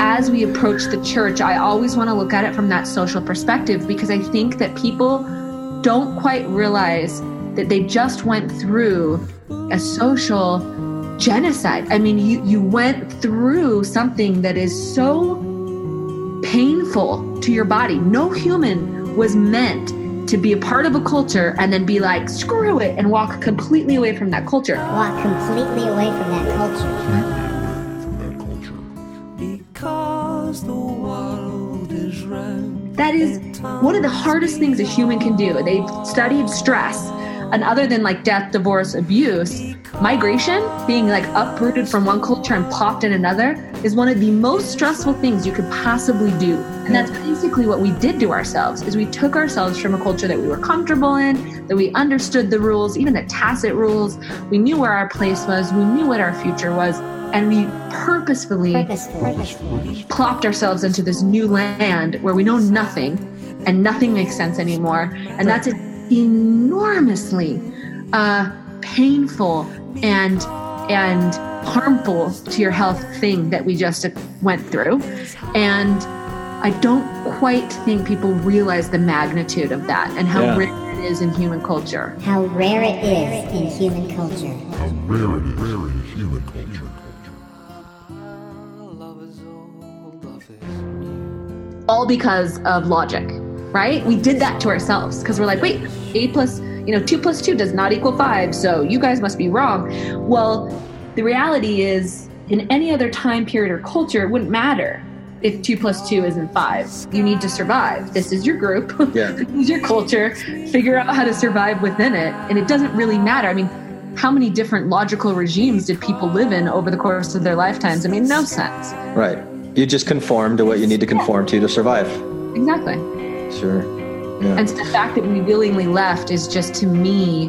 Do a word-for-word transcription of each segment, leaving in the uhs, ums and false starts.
As we approach the church, I always want to look at it from that social perspective, because I think that people don't quite realize that they just went through a social genocide. I mean, you, you went through something that is so painful to your body. No human was meant to be a part of a culture and then be like, screw it, and walk completely away from that culture. Walk completely away from that culture. From that culture. Because the world is round. That is one of the hardest things a human can do. They've studied stress, and other than like death, divorce, abuse, migration, being like uprooted from one culture and plopped in another, is one of the most stressful things you could possibly do. And that's basically what we did to ourselves, is we took ourselves from a culture that we were comfortable in, that we understood the rules, even the tacit rules. We knew where our place was, we knew what our future was, and we purposefully, purposefully, purposefully plopped ourselves into this new land where we know nothing and nothing makes sense anymore. And that's an enormously uh, painful and and harmful to your health thing that we just went through. And I don't quite think people realize the magnitude of that and how yeah. rare it is in human culture. How rare it is in human culture. How rare it is in human culture. All because of logic, right? We did that to ourselves because we're like, wait, eight plus, you know, two plus two does not equal five, so you guys must be wrong. Well, the reality is, in any other time period or culture, it wouldn't matter if two plus two isn't five. You need to survive. This is your group. Yeah. This is your culture. Figure out how to survive within it. And it doesn't really matter. I mean, how many different logical regimes did people live in over the course of their lifetimes? I mean, no sense. Right. You just conform to what you need to conform yeah. to to survive. Exactly. Sure. Yeah. And so the fact that we willingly left is just, to me,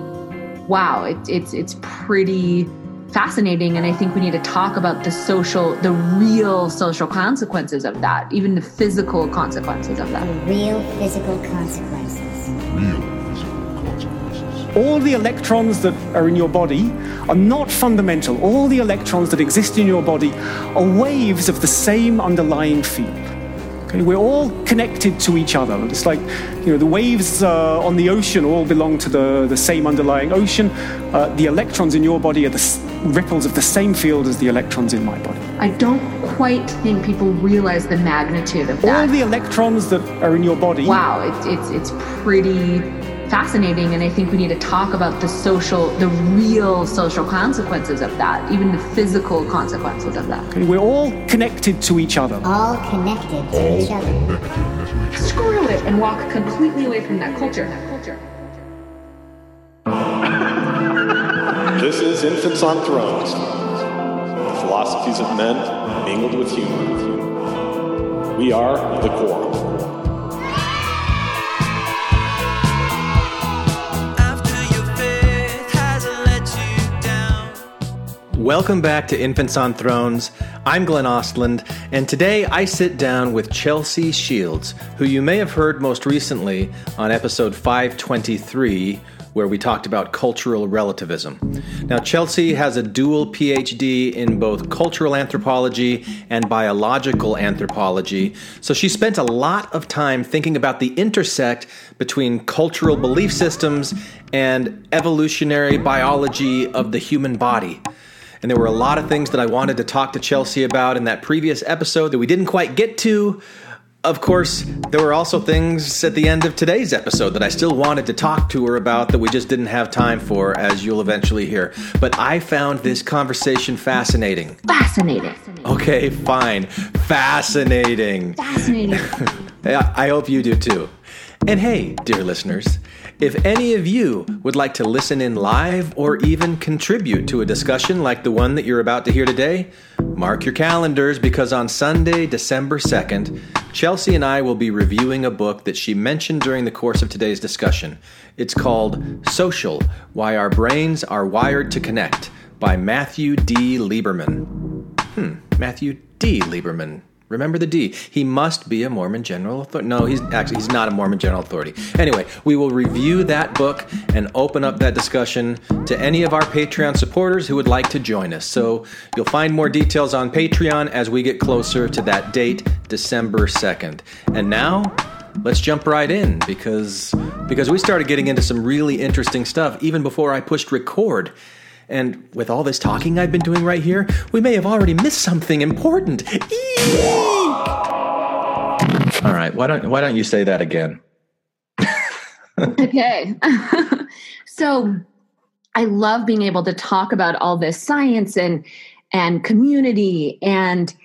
wow, it, it's it's pretty... fascinating. And I think we need to talk about the social, the real social consequences of that, even the physical consequences of that. The real physical consequences. Real physical consequences. All the electrons that are in your body are not fundamental. All the electrons that exist in your body are waves of the same underlying field. Okay? We're all connected to each other. It's like, you know, the waves uh, on the ocean all belong to the, the same underlying ocean. Uh, the electrons in your body are the s- ripples of the same field as the electrons in my body. I don't quite think people realize the magnitude of that. All the electrons that are in your body. Wow, it's it's it's pretty fascinating, and I think we need to talk about the social, the real social consequences of that, even the physical consequences of that. Okay, we're all connected to each other. All connected to all each other. Screw it, and walk completely away from that culture. That culture. This is Infants on Thrones, the philosophies of men mingled with humor. We are the core. After your faith has let you down. Welcome back to Infants on Thrones. I'm Glenn Ostland, and today I sit down with Chelsea Shields, who you may have heard most recently on episode five twenty-three, where we talked about cultural relativism. Now, Chelsea has a dual P H D in both cultural anthropology and biological anthropology, so she spent a lot of time thinking about the intersect between cultural belief systems and evolutionary biology of the human body. And there were a lot of things that I wanted to talk to Chelsea about in that previous episode that we didn't quite get to. Of course, there were also things at the end of today's episode that I still wanted to talk to her about that we just didn't have time for, as you'll eventually hear. But I found this conversation fascinating. Fascinating. Okay, fine. Fascinating. Fascinating. I hope you do too. And hey, dear listeners, if any of you would like to listen in live or even contribute to a discussion like the one that you're about to hear today, mark your calendars, because on Sunday, December second, Chelsea and I will be reviewing a book that she mentioned during the course of today's discussion. It's called Social: Why Our Brains Are Wired to Connect by Matthew D. Lieberman. Hmm, Matthew D. Lieberman. Remember the D. He must be a Mormon general authority. No, he's actually he's not a Mormon general authority. Anyway, we will review that book and open up that discussion to any of our Patreon supporters who would like to join us. So you'll find more details on Patreon as we get closer to that date, December second. And now, let's jump right in, because because we started getting into some really interesting stuff even before I pushed record. And with all this talking I've been doing right here, we may have already missed something important. Eee! All right, why don't why don't you say that again? Okay. So I love being able to talk about all this science and and community and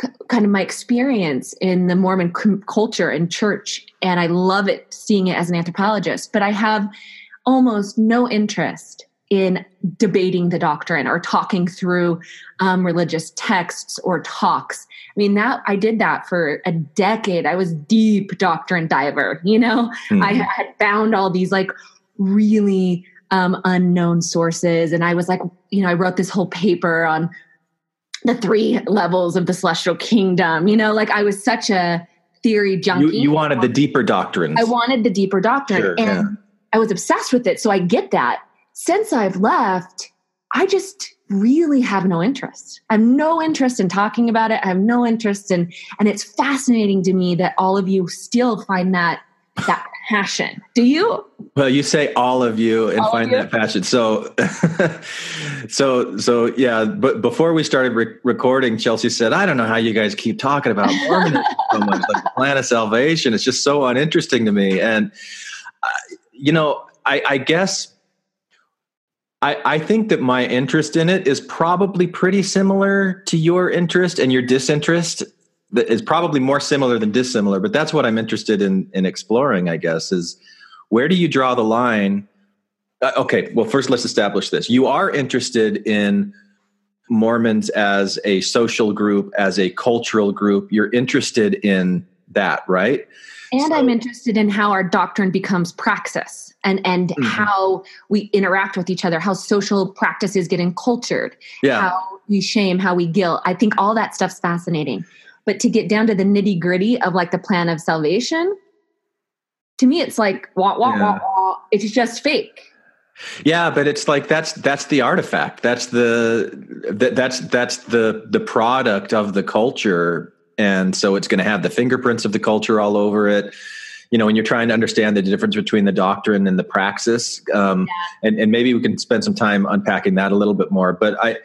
c- kind of my experience in the Mormon c- culture and church, and I love it seeing it as an anthropologist, but I have almost no interest in debating the doctrine or talking through um, religious texts or talks. I mean, that I did that for a decade. I was deep doctrine diver, you know? Mm-hmm. I had found all these like really um, unknown sources. And I was like, you know, I wrote this whole paper on the three levels of the celestial kingdom. You know, like I was such a theory junkie. You, you wanted the deeper doctrines. I wanted the deeper doctrine. Sure, and yeah. I was obsessed with it. So I get that. Since I've left, I just really have no interest. I have no interest in talking about it. I have no interest in, and it's fascinating to me that all of you still find that that passion. Do you? Well, you say all of you and all find you. That passion. So, so, so yeah, but before we started re- recording, Chelsea said, I don't know how you guys keep talking about Mormonism so much, like the plan of salvation. It's just so uninteresting to me. And, uh, you know, I, I guess, I, I think that my interest in it is probably pretty similar to your interest, and your disinterest is probably more similar than dissimilar. But that's what I'm interested in in exploring, I guess, is where do you draw the line? Uh, okay, well, first let's establish this. You are interested in Mormons as a social group, as a cultural group. You're interested in that, right? And so, I'm interested in how our doctrine becomes praxis and, and mm-hmm. how we interact with each other, how social practices get encultured, yeah. how we shame, how we guilt. I think all that stuff's fascinating. But to get down to the nitty gritty of like the plan of salvation, to me, it's like, wah, wah, yeah. wah, wah. It's just fake. Yeah, but it's like that's that's the artifact. That's the that, that's that's the the product of the culture. And so it's going to have the fingerprints of the culture all over it. You know, when you're trying to understand the difference between the doctrine and the praxis, um, yeah. and, and maybe we can spend some time unpacking that a little bit more. But I,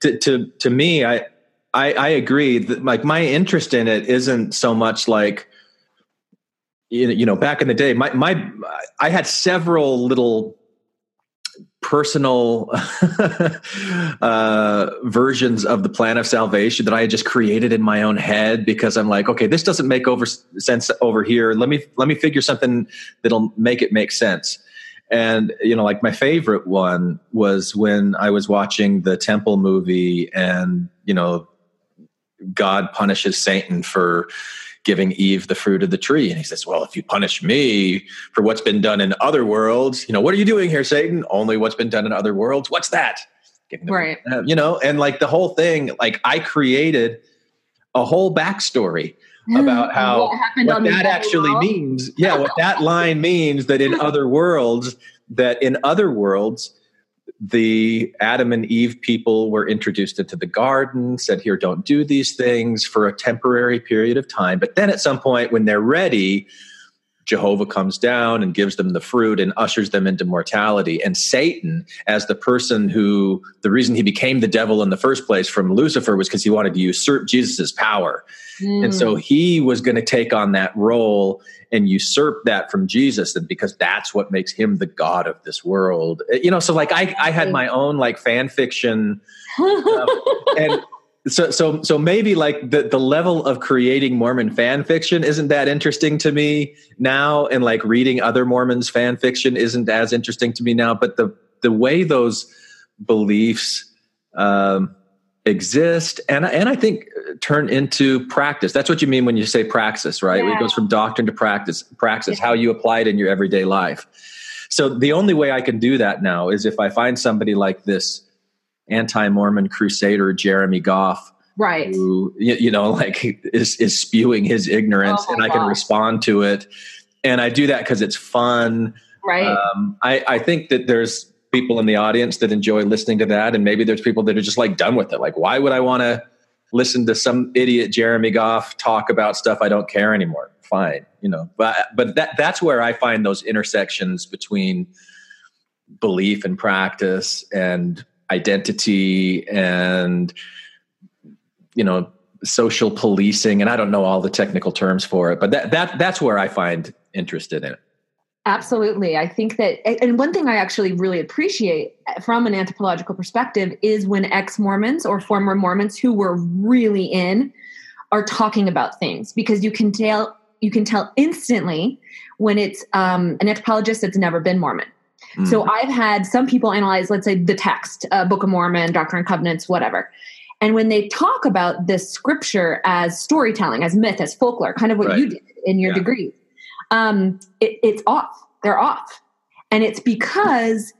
to to, to me, I, I I agree that like my interest in it isn't so much like, you know, back in the day, my my I had several little personal uh, versions of the plan of salvation that I had just created in my own head, because I'm like, okay, this doesn't make over sense over here. Let me, let me figure something that'll make it make sense. And, you know, like my favorite one was when I was watching the Temple movie and, you know, God punishes Satan for giving Eve the fruit of the tree. And he says, well, if you punish me for what's been done in other worlds, you know, what are you doing here, Satan? Only what's been done in other worlds. What's that? Right. Them, you know, and like the whole thing, like I created a whole backstory about how what that actually means. Yeah. What that line means, that in other worlds, that in other worlds, the Adam and Eve people were introduced into the garden, said, here, don't do these things for a temporary period of time. But then at some point when they're ready, Jehovah comes down and gives them the fruit and ushers them into mortality. And Satan, as the person who, the reason he became the devil in the first place from Lucifer was because he wanted to usurp Jesus's power. Mm. And so he was going to take on that role and usurp that from Jesus, and because that's what makes him the God of this world. You know, so like I, I had my own like fan fiction. uh, and so, so, so maybe like the, the level of creating Mormon fan fiction isn't that interesting to me now. And like reading other Mormons fan fiction isn't as interesting to me now, but the, the way those beliefs, um, exist and and I think turn into practice. That's what you mean when you say praxis, right? Yeah. It goes from doctrine to practice, praxis, yeah. how you apply it in your everyday life. So the only way I can do that now is if I find somebody like this anti-Mormon crusader, Jeremy Goff, right, who, you know, like is, is spewing his ignorance, oh, and I can gosh. respond to it. And I do that because it's fun. Right. Um, I, I think that there's people in the audience that enjoy listening to that. And maybe there's people that are just like done with it. Like, why would I want to listen to some idiot Jeremy Goff talk about stuff I don't care anymore? Fine. You know, but, but that, that's where I find those intersections between belief and practice and identity and, you know, social policing. And I don't know all the technical terms for it, but that, that that's where I find interest in it. Absolutely. I think that, and one thing I actually really appreciate from an anthropological perspective is when ex-Mormons or former Mormons who were really in are talking about things, because you can tell, you can tell instantly when it's um, an anthropologist that's never been Mormon. Mm. So I've had some people analyze, let's say the text, uh, Book of Mormon, Doctrine and Covenants, whatever. And when they talk about this scripture as storytelling, as myth, as folklore, kind of what right. you did in your yeah. degree. Um, it, it's off. They're off. And it's because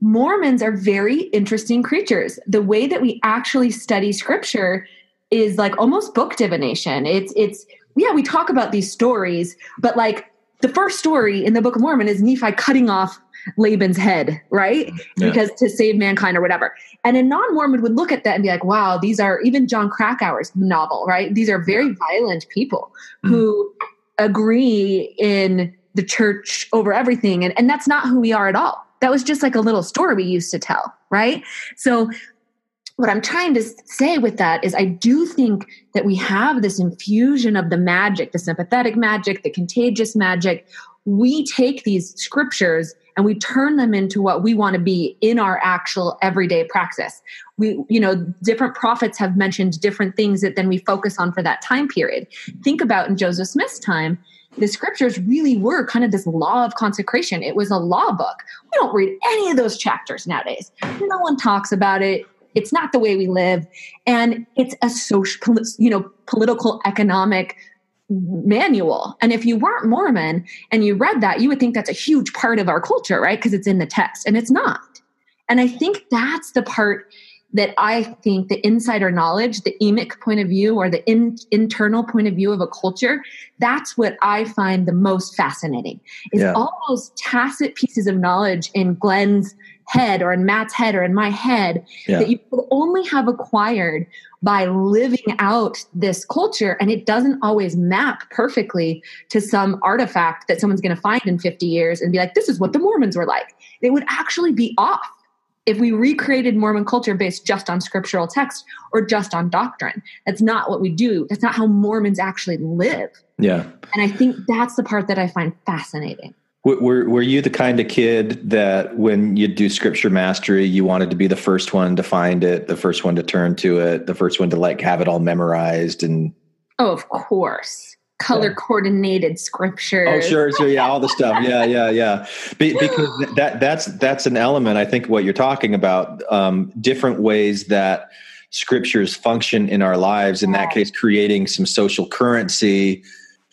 Mormons are very interesting creatures. The way that we actually study scripture is like almost book divination. It's, it's, yeah, we talk about these stories, but like the first story in the Book of Mormon is Nephi cutting off Laban's head, right? Yeah. Because to save mankind or whatever. And a non-Mormon would look at that and be like, wow, these are even John Krakauer's novel, right? These are very violent people mm-hmm. who agree in the church over everything. And, and that's not who we are at all. That was just like a little story we used to tell, right? So what I'm trying to say with that is I do think that we have this infusion of the magic, the sympathetic magic, the contagious magic. We take these scriptures and we turn them into what we want to be in our actual everyday practice. We, you know, different prophets have mentioned different things that then we focus on for that time period. Think about in Joseph Smith's time, the scriptures really were kind of this law of consecration. It was a law book. We don't read any of those chapters nowadays. No one talks about it. It's not the way we live. And it's a social, you know, political, economic manual. And if you weren't Mormon and you read that, you would think that's a huge part of our culture, right? Because it's in the text, and it's not. And I think that's the part that I think the insider knowledge, the emic point of view, or the in, internal point of view of a culture, that's what I find the most fascinating, is yeah. all those tacit pieces of knowledge in Glenn's head or in Matt's head or in my head yeah. that you could only have acquired by living out this culture. And it doesn't always map perfectly to some artifact that someone's going to find in fifty years and be like, this is what the Mormons were like. They would actually be off if we recreated Mormon culture based just on scriptural text or just on doctrine. That's not what we do. That's not how Mormons actually live. Yeah. And I think that's the part that I find fascinating. Were were you the kind of kid that when you do scripture mastery, you wanted to be the first one to find it, the first one to turn to it, the first one to like have it all memorized? And oh, of course, color yeah. coordinated scripture. Oh, sure, sure, yeah, all the stuff, yeah, yeah, yeah. Be, because that that's that's an element. I think what you're talking about, um, different ways that scriptures function in our lives. In yeah. that case, creating some social currency.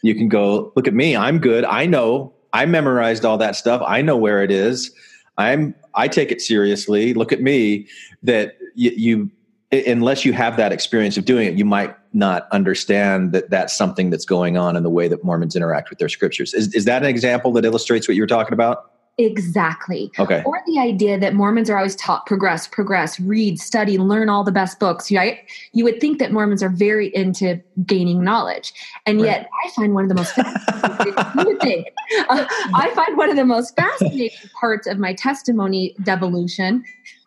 You can go look at me. I'm good. I know. I memorized all that stuff. I know where it is. I'm, I take it seriously. Look at me. That you, you, unless you have that experience of doing it, you might not understand that that's something that's going on in the way that Mormons interact with their scriptures. Is, is that an example that illustrates what you were talking about? Exactly. Okay. Or the idea that Mormons are always taught progress, progress, read, study, learn all the best books, right? You would think that Mormons are very into gaining knowledge. And yet right. I find one of the most fascinating uh, I find one of the most fascinating parts of my testimony devolution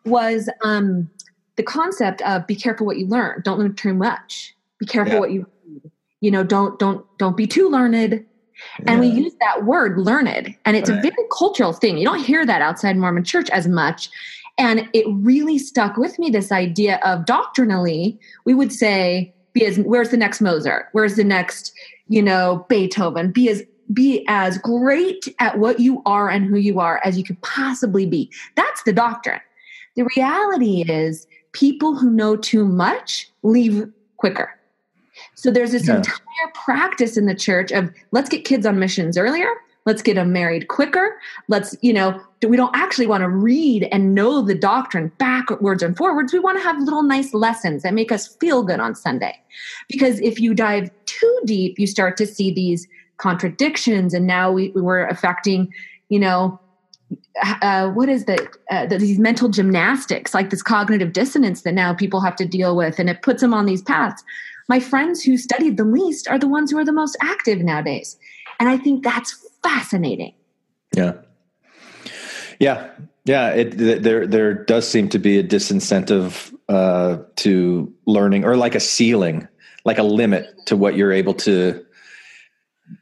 was um, the concept of be careful what you learn. Don't learn too much. Be careful yeah. what you read. You know, don't don't don't be too learned. And yeah. we use that word learned, and it's right. a very cultural thing. You don't hear that outside Mormon church as much. And it really stuck with me, this idea of doctrinally, we would say, be as, where's the next Mozart? Where's the next, you know, Beethoven? Be as, be as great at what you are and who you are as you could possibly be. That's the doctrine. The reality is people who know too much leave quicker. So there's this yeah. entire practice in the church of let's get kids on missions earlier. Let's get them married quicker. Let's, you know, we don't actually want to read and know the doctrine backwards and forwards. We want to have little nice lessons that make us feel good on Sunday. Because if you dive too deep, you start to see these contradictions. And now we, we're affecting, you know, uh, what is that? Uh, the, these mental gymnastics, like this cognitive dissonance that now people have to deal with. And it puts them on these paths. My friends who studied the least are the ones who are the most active nowadays. And I think that's fascinating. Yeah. Yeah. Yeah. It, th- there, there does seem to be a disincentive uh, to learning, or like a ceiling, like a limit to what you're able to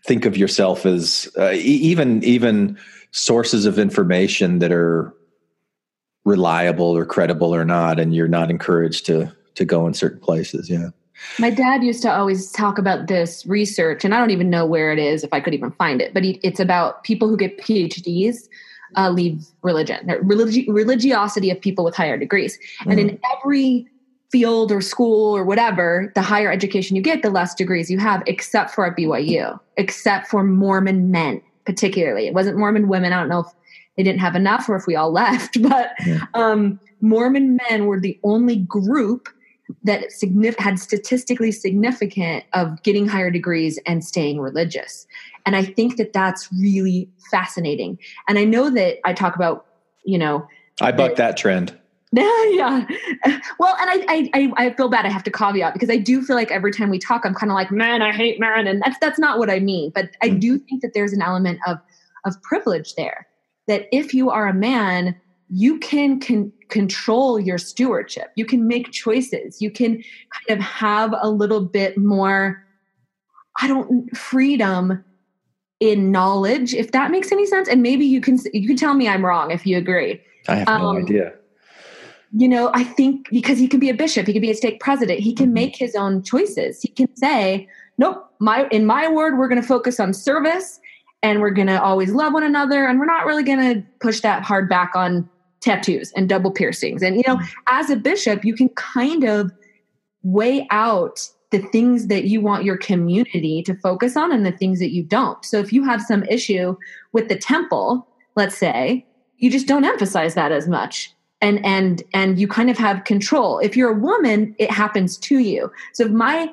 think of yourself as, uh, e- even, even sources of information that are reliable or credible or not. And you're not encouraged to, to go in certain places. Yeah. My dad used to always talk about this research, and I don't even know where it is, if I could even find it, but he, it's about people who get PhDs uh, leave religion, religi- religiosity of people with higher degrees. Mm. And in every field or school or whatever, the higher education you get, the less degrees you have, except for at B Y U, except for Mormon men particularly. It wasn't Mormon women. I don't know if they didn't have enough or if we all left, but yeah. um, Mormon men were the only group that had statistically significant of getting higher degrees and staying religious. And I think that that's really fascinating. And I know that I talk about, you know, I bucked that, that trend. Yeah. Well, and I, I, I feel bad. I have to caveat because I do feel like every time we talk, I'm kind of like, man, I hate man. And that's, that's not what I mean. But I do think that there's an element of, of privilege there, that if you are a man, you can con- control your stewardship. You can make choices. You can kind of have a little bit more, I don't, freedom in knowledge, if that makes any sense. And maybe you can, you can tell me I'm wrong if you agree. I have um, no idea. You know, I think because he could be a bishop, he could be a stake president. He can mm-hmm. make his own choices. He can say, nope, my, in my ward, we're going to focus on service and we're going to always love one another. And we're not really going to push that hard back on tattoos and double piercings. And, you know, as a bishop, you can kind of weigh out the things that you want your community to focus on and the things that you don't. So if you have some issue with the temple, let's say, you just don't emphasize that as much. And, and, and you kind of have control. If you're a woman, it happens to you. So if my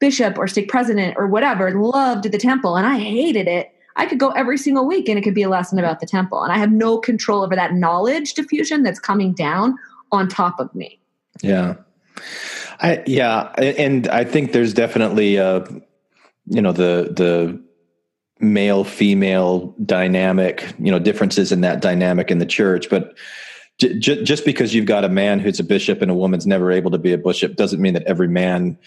bishop or stake president or whatever loved the temple and I hated it, I could go every single week and it could be a lesson about the temple. And I have no control over that knowledge diffusion that's coming down on top of me. Yeah. I, yeah. And I think there's definitely, uh, you know, the, the male, female dynamic, you know, differences in that dynamic in the church. But j- j- just because you've got a man who's a bishop and a woman's never able to be a bishop doesn't mean that every man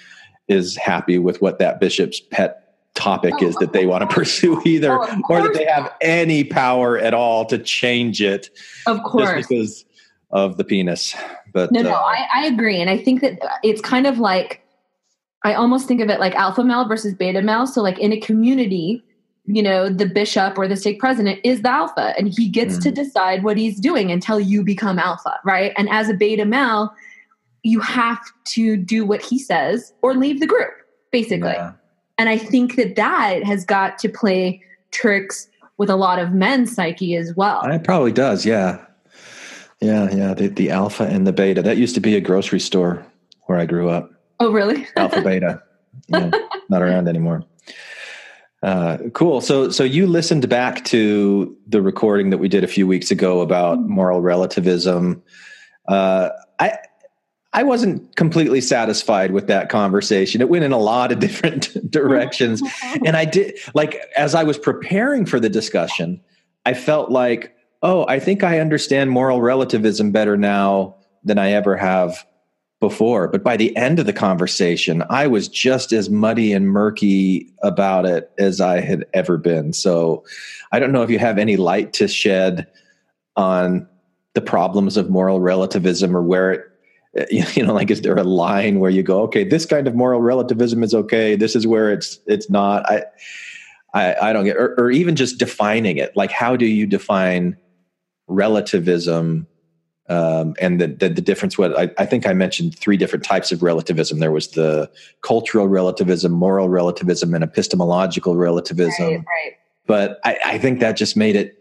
is happy with what that bishop's pet topic oh, is that they want to pursue either, oh, or that they have any power at all to change it, of course, just because of the penis. But no, uh, no, I, I agree. And I think that it's kind of like, I almost think of it like alpha male versus beta male. So like in a community, you know, the bishop or the stake president is the alpha and he gets mm. to decide what he's doing until you become alpha. Right. And as a beta male, you have to do what he says or leave the group basically. Yeah. And I think that that has got to play tricks with a lot of men's psyche as well. It probably does. Yeah. Yeah. Yeah. The, the alpha and the beta, that used to be a grocery store where I grew up. Oh, really? Alpha Beta. Yeah, not around anymore. Uh, cool. So, so you listened back to the recording that we did a few weeks ago about moral relativism. Uh, I, I wasn't completely satisfied with that conversation. It went in a lot of different directions. And I did, like, as I was preparing for the discussion, I felt like, oh, I think I understand moral relativism better now than I ever have before. But by the end of the conversation, I was just as muddy and murky about it as I had ever been. So I don't know if you have any light to shed on the problems of moral relativism, or where it, you know, like, is there a line where you go, okay, this kind of moral relativism is okay, this is where it's, it's not. I, I, I don't get, or, or even just defining it. Like, how do you define relativism? Um, and the, the, the difference, what I, I think I mentioned three different types of relativism. There was the cultural relativism, moral relativism, and epistemological relativism. Right, right. But I, I think that just made it,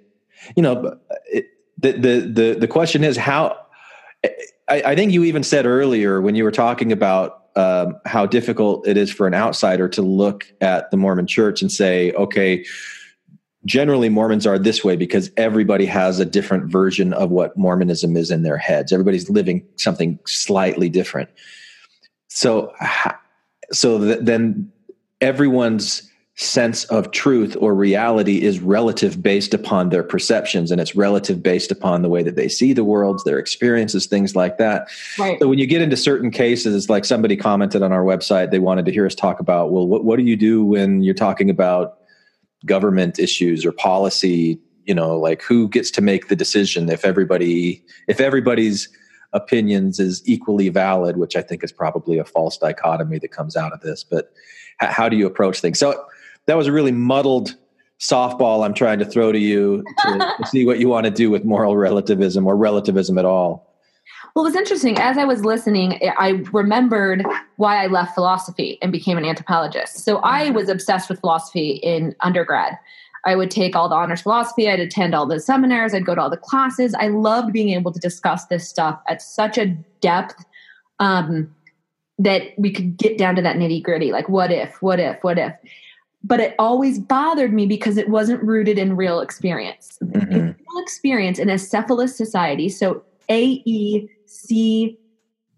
you know, it, the, the, the, the question is how, I, I think you even said earlier when you were talking about um, how difficult it is for an outsider to look at the Mormon church and say, okay, generally Mormons are this way because everybody has a different version of what Mormonism is in their heads. Everybody's living something slightly different. So, so th- then everyone's sense of truth or reality is relative based upon their perceptions, and it's relative based upon the way that they see the world, their experiences, things like that. Right. So when you get into certain cases, like somebody commented on our website, they wanted to hear us talk about, well, what, what do you do when you're talking about government issues or policy, you know, like who gets to make the decision if everybody, if everybody's opinions is equally valid, which I think is probably a false dichotomy that comes out of this, but h- how do you approach things? So that was a really muddled softball I'm trying to throw to you to, to see what you want to do with moral relativism or relativism at all. Well, it was interesting. As I was listening, I remembered why I left philosophy and became an anthropologist. So I was obsessed with philosophy in undergrad. I would take all the honors philosophy. I'd attend all the seminars. I'd go to all the classes. I loved being able to discuss this stuff at such a depth um, that we could get down to that nitty gritty. Like what if, what if, what if. But it always bothered me because it wasn't rooted in real experience. Mm-hmm. In real experience in a cephalous society, so A E C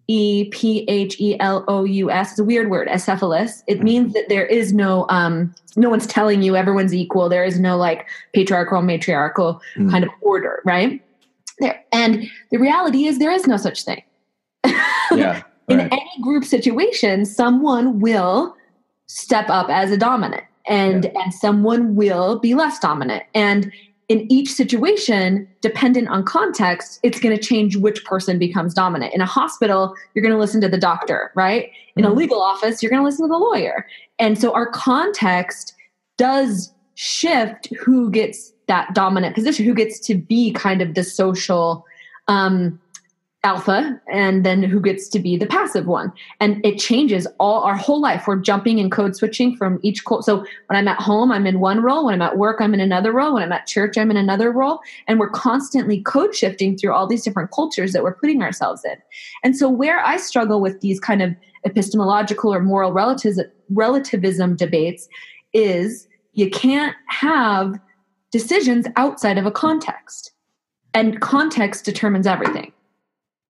E P H E L O U S. It's a weird word, acephalous. It means that there is no, um, no one's telling you everyone's equal. There is no like patriarchal, matriarchal mm. kind of order, right? There, and the reality is there is no such thing. Yeah, in right. any group situation, someone will step up as a dominant and, yeah. and someone will be less dominant. And in each situation, dependent on context, it's going to change which person becomes dominant. In a hospital, you're going to listen to the doctor, right? In mm-hmm. a legal office, you're going to listen to the lawyer. And so our context does shift who gets that dominant position, who gets to be kind of the social um, alpha, and then who gets to be the passive one. And it changes all our whole life. We're jumping and code switching from each. Co- so when I'm at home, I'm in one role. When I'm at work, I'm in another role. When I'm at church, I'm in another role. And we're constantly code shifting through all these different cultures that we're putting ourselves in. And so where I struggle with these kind of epistemological or moral relativism, relativism debates is you can't have decisions outside of a context. And context determines everything.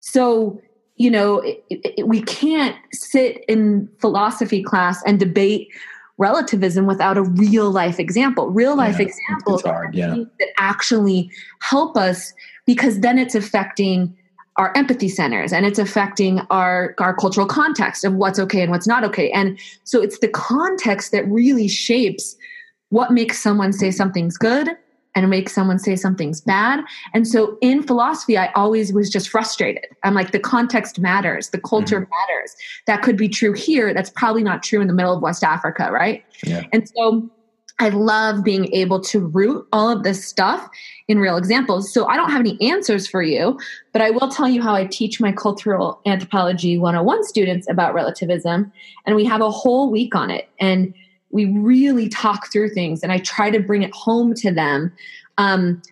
So, you know, it, it, we can't sit in philosophy class and debate relativism without a real life example. Real life yeah, examples it's hard, yeah. that actually help us, because then it's affecting our empathy centers and it's affecting our, our cultural context of what's okay and what's not okay. And so it's the context that really shapes what makes someone say something's good and make someone say something's bad. And so in philosophy, I always was just frustrated. I'm like, the context matters. The culture mm-hmm. matters. That could be true here. That's probably not true in the middle of West Africa, right? Yeah. And so I love being able to root all of this stuff in real examples. So I don't have any answers for you, but I will tell you how I teach my Cultural Anthropology one oh one students about relativism. And we have a whole week on it. And we really talk through things, and I try to bring it home to them. Um,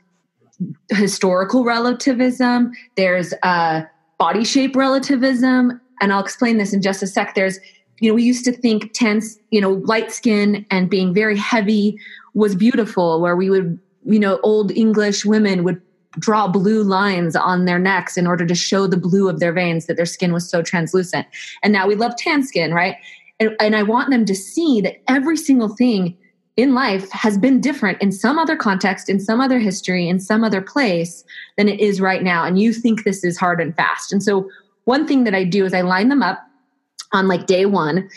historical relativism, there's uh, body shape relativism, and I'll explain this in just a sec. There's, you know, we used to think tense, you know, light skin and being very heavy was beautiful, where we would, you know, old English women would draw blue lines on their necks in order to show the blue of their veins, that their skin was so translucent. And now we love tan skin, right? And, and I want them to see that every single thing in life has been different in some other context, in some other history, in some other place than it is right now. And you think this is hard and fast. And so one thing that I do is I line them up on like day one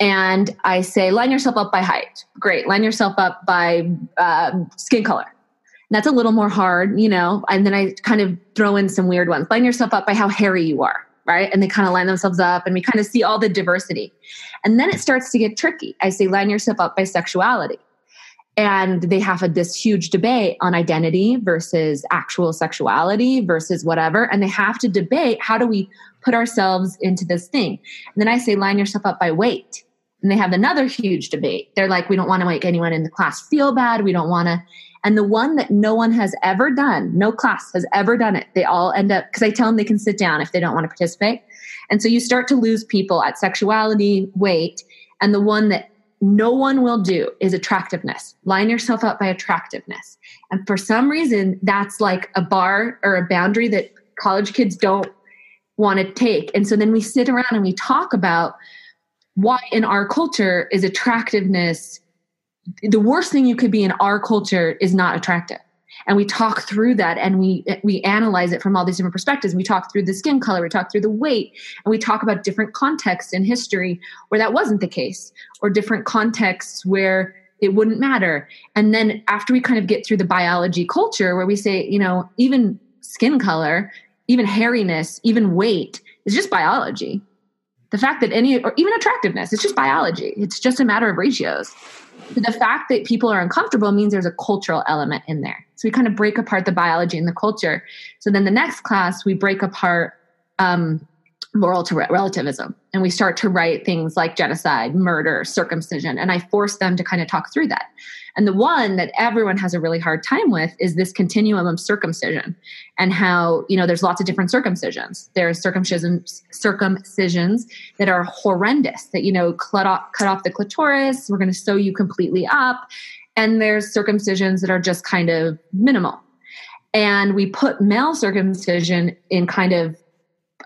and I say, line yourself up by height. Great. Line yourself up by uh, skin color. And that's a little more hard, you know, and then I kind of throw in some weird ones. Line yourself up by how hairy you are. Right? And they kind of line themselves up and we kind of see all the diversity. And then it starts to get tricky. I say, line yourself up by sexuality. And they have a, this huge debate on identity versus actual sexuality versus whatever. And they have to debate, how do we put ourselves into this thing? And then I say, line yourself up by weight. And they have another huge debate. They're like, we don't want to make anyone in the class feel bad. We don't want to. And the one that no one has ever done, no class has ever done it. They all end up, because I tell them they can sit down if they don't want to participate. And so you start to lose people at sexuality, weight. And the one that no one will do is attractiveness. Line yourself up by attractiveness. And for some reason, that's like a bar or a boundary that college kids don't want to take. And so then we sit around and we talk about why in our culture is attractiveness, the worst thing you could be in our culture is not attractive. And we talk through that and we we analyze it from all these different perspectives. We talk through the skin color, we talk through the weight, and we talk about different contexts in history where that wasn't the case, or different contexts where it wouldn't matter. And then after we kind of get through the biology culture where we say, you know, even skin color, even hairiness, even weight is just biology. The fact that any, or even attractiveness, it's just biology. It's just a matter of ratios. The fact that people are uncomfortable means there's a cultural element in there. So we kind of break apart the biology and the culture. So then the next class, we break apart um, moral to re- relativism. And we start to write things like genocide, murder, circumcision. And I force them to kind of talk through that. And the one that everyone has a really hard time with is this continuum of circumcision and how, you know, there's lots of different circumcisions. There's circumcisions, circumcisions that are horrendous, that, you know, cut off, cut off the clitoris, we're going to sew you completely up. And there's circumcisions that are just kind of minimal. And we put male circumcision in kind of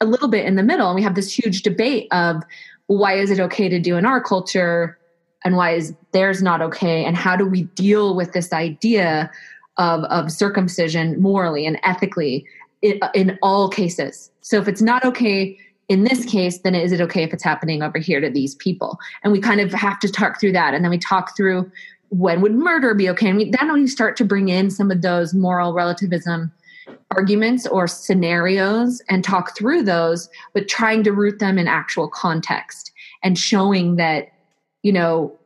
a little bit in the middle. And we have this huge debate of why is it okay to do in our culture and why is theirs not okay? And how do we deal with this idea of, of circumcision morally and ethically in, in all cases? So if it's not okay in this case, then is it okay if it's happening over here to these people? And we kind of have to talk through that. And then we talk through when would murder be okay? And we, then we start to bring in some of those moral relativism arguments or scenarios and talk through those, but trying to root them in actual context and showing that, you know,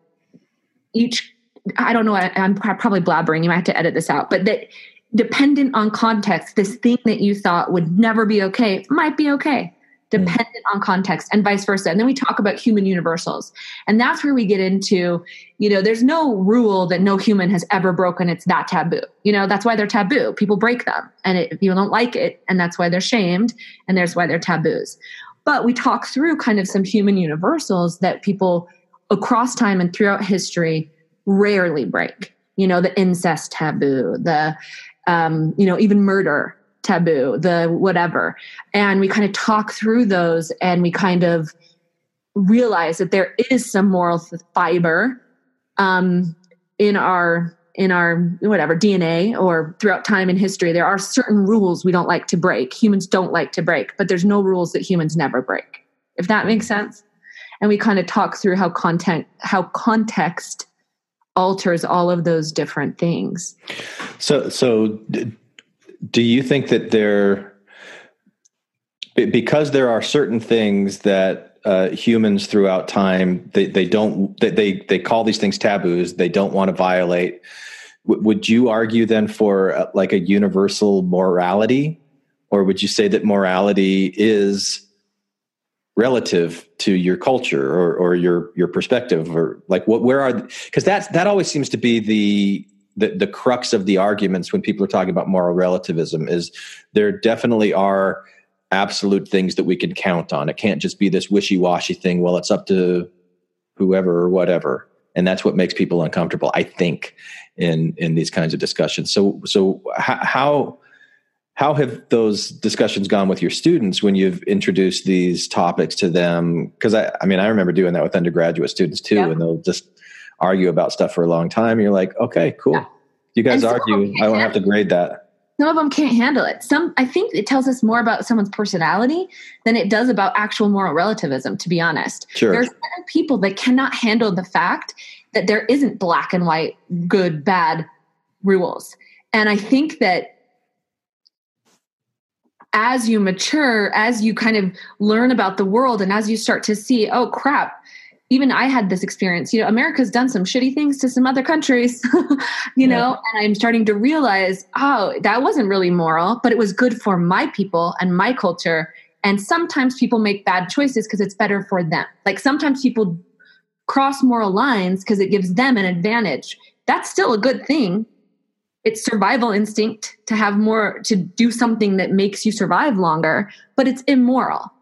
each, I don't know, I, I'm probably blabbering, you might have to edit this out, but that dependent on context, this thing that you thought would never be okay might be okay, dependent mm-hmm. on context, and vice versa. And then we talk about human universals. And that's where we get into, you know, there's no rule that no human has ever broken. It's that taboo. You know, that's why they're taboo. People break them and it, you don't like it. And that's why they're shamed. And there's why they're taboos. But we talk through kind of some human universals that people across time and throughout history rarely break. You know, the incest taboo, the, um, you know, even murder taboo, the whatever. And we kind of talk through those and we kind of realize that there is some moral fiber um, in our, in our whatever D N A or throughout time and history. There are certain rules we don't like to break. Humans don't like to break, but there's no rules that humans never break, if that makes sense. And we kind of talk through how content, how context alters all of those different things. So, so d- do you think that there, because there are certain things that uh, humans throughout time, they, they don't, they, they, they call these things taboos, they don't want to violate. W- would you argue then for uh, like a universal morality, or would you say that morality is relative to your culture or, or your, your perspective, or like what, where are, because that's, that always seems to be the, the, the crux of the arguments when people are talking about moral relativism is there definitely are absolute things that we can count on. It can't just be this wishy-washy thing. Well, it's up to whoever or whatever. And that's what makes people uncomfortable, I think, in, in these kinds of discussions. So, so how, How have those discussions gone with your students when you've introduced these topics to them? Because I, I mean, I remember doing that with undergraduate students too, yeah. And they'll just argue about stuff for a long time. And you're like, okay, cool. Yeah. You guys argue. I won't have to grade that. Some of them can't handle it. Some, I think it tells us more about someone's personality than it does about actual moral relativism, to be honest. Sure. There are certain people that cannot handle the fact that there isn't black and white, good, bad rules. And I think that as you mature, as you kind of learn about the world and as you start to see, oh crap, even I had this experience, you know, America's done some shitty things to some other countries, you yeah. know, and I'm starting to realize, oh, that wasn't really moral, but it was good for my people and my culture. And sometimes people make bad choices because it's better for them. Like sometimes people cross moral lines because it gives them an advantage, that's still a good thing. It's survival instinct to have more, to do something that makes you survive longer, but it's immoral,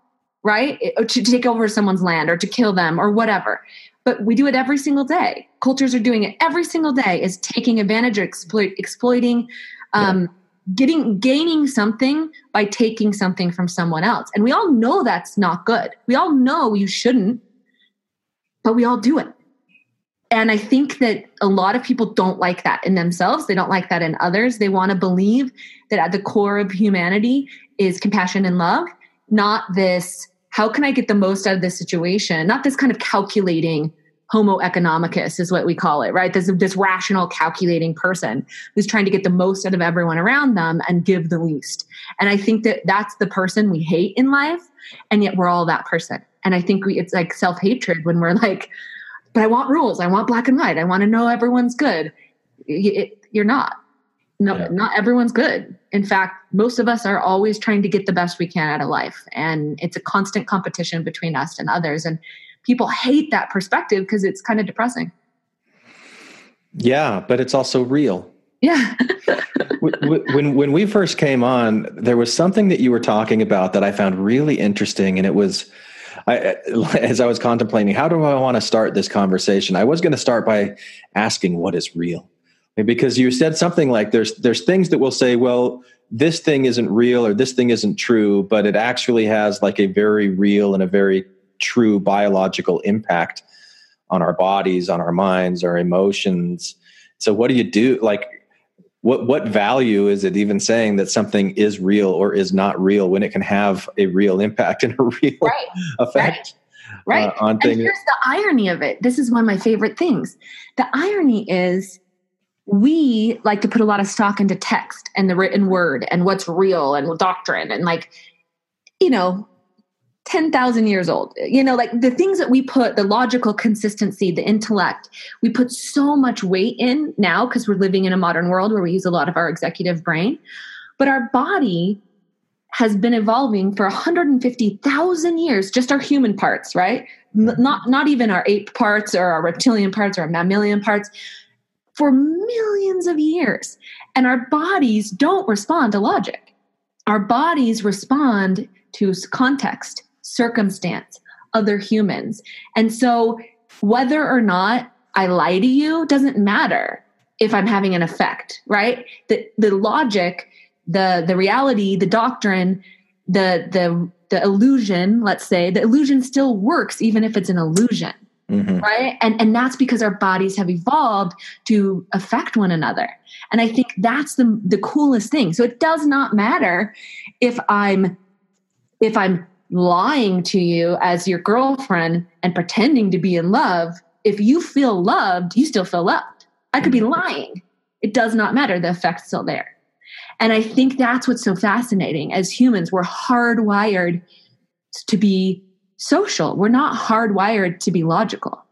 right? It, or to take over someone's land or to kill them or whatever. But we do it every single day. Cultures are doing it every single day, is taking advantage or exploit, exploiting, um, yeah. getting, gaining something by taking something from someone else. And we all know that's not good. We all know you shouldn't, but we all do it. And I think that a lot of people don't like that in themselves. They don't like that in others. They want to believe that at the core of humanity is compassion and love, not this, how can I get the most out of this situation? Not this kind of calculating homo economicus is what we call it, right? This, this rational calculating person who's trying to get the most out of everyone around them and give the least. And I think that that's the person we hate in life. And yet we're all that person. And I think we, it's like self-hatred when we're like, but I want rules. I want black and white. I want to know everyone's good. It, you're not. No, yeah. Not everyone's good. In fact, most of us are always trying to get the best we can out of life. And it's a constant competition between us and others. And people hate that perspective because it's kind of depressing. Yeah, but it's also real. Yeah. when, when we first came on, there was something that you were talking about that I found really interesting. And it was... I, as I was contemplating, how do I want to start this conversation? I was going to start by asking what is real, because you said something like there's, there's things that will say, well, this thing isn't real or this thing isn't true, but it actually has like a very real and a very true biological impact on our bodies, on our minds, our emotions. So what do you do? Like what, what value is it even saying that something is real or is not real when it can have a real impact and a real right, effect right, right. Uh, on things? And here's the irony of it. This is one of my favorite things. The irony is we like to put a lot of stock into text and the written word and what's real and doctrine and like, you know, ten thousand years old, you know, like the things that we put, the logical consistency, the intellect, we put so much weight in now because we're living in a modern world where we use a lot of our executive brain, but our body has been evolving for one hundred fifty thousand years, just our human parts, right? Not, not even our ape parts or our reptilian parts or our mammalian parts for millions of years. And our bodies don't respond to logic. Our bodies respond to context, circumstance, other humans. And so whether or not I lie to you doesn't matter if I'm having an effect, right? The the logic, the the reality, the doctrine, the the the illusion, let's say, the illusion still works even if it's an illusion, mm-hmm. right? And and that's because our bodies have evolved to affect one another. And I think that's the the coolest thing. So it does not matter if I'm If I'm lying to you as your girlfriend and pretending to be in love, if you feel loved, you still feel loved. I could be lying. It does not matter. The effect's still there. And I think that's what's so fascinating. As humans, we're hardwired to be social. We're not hardwired to be logical.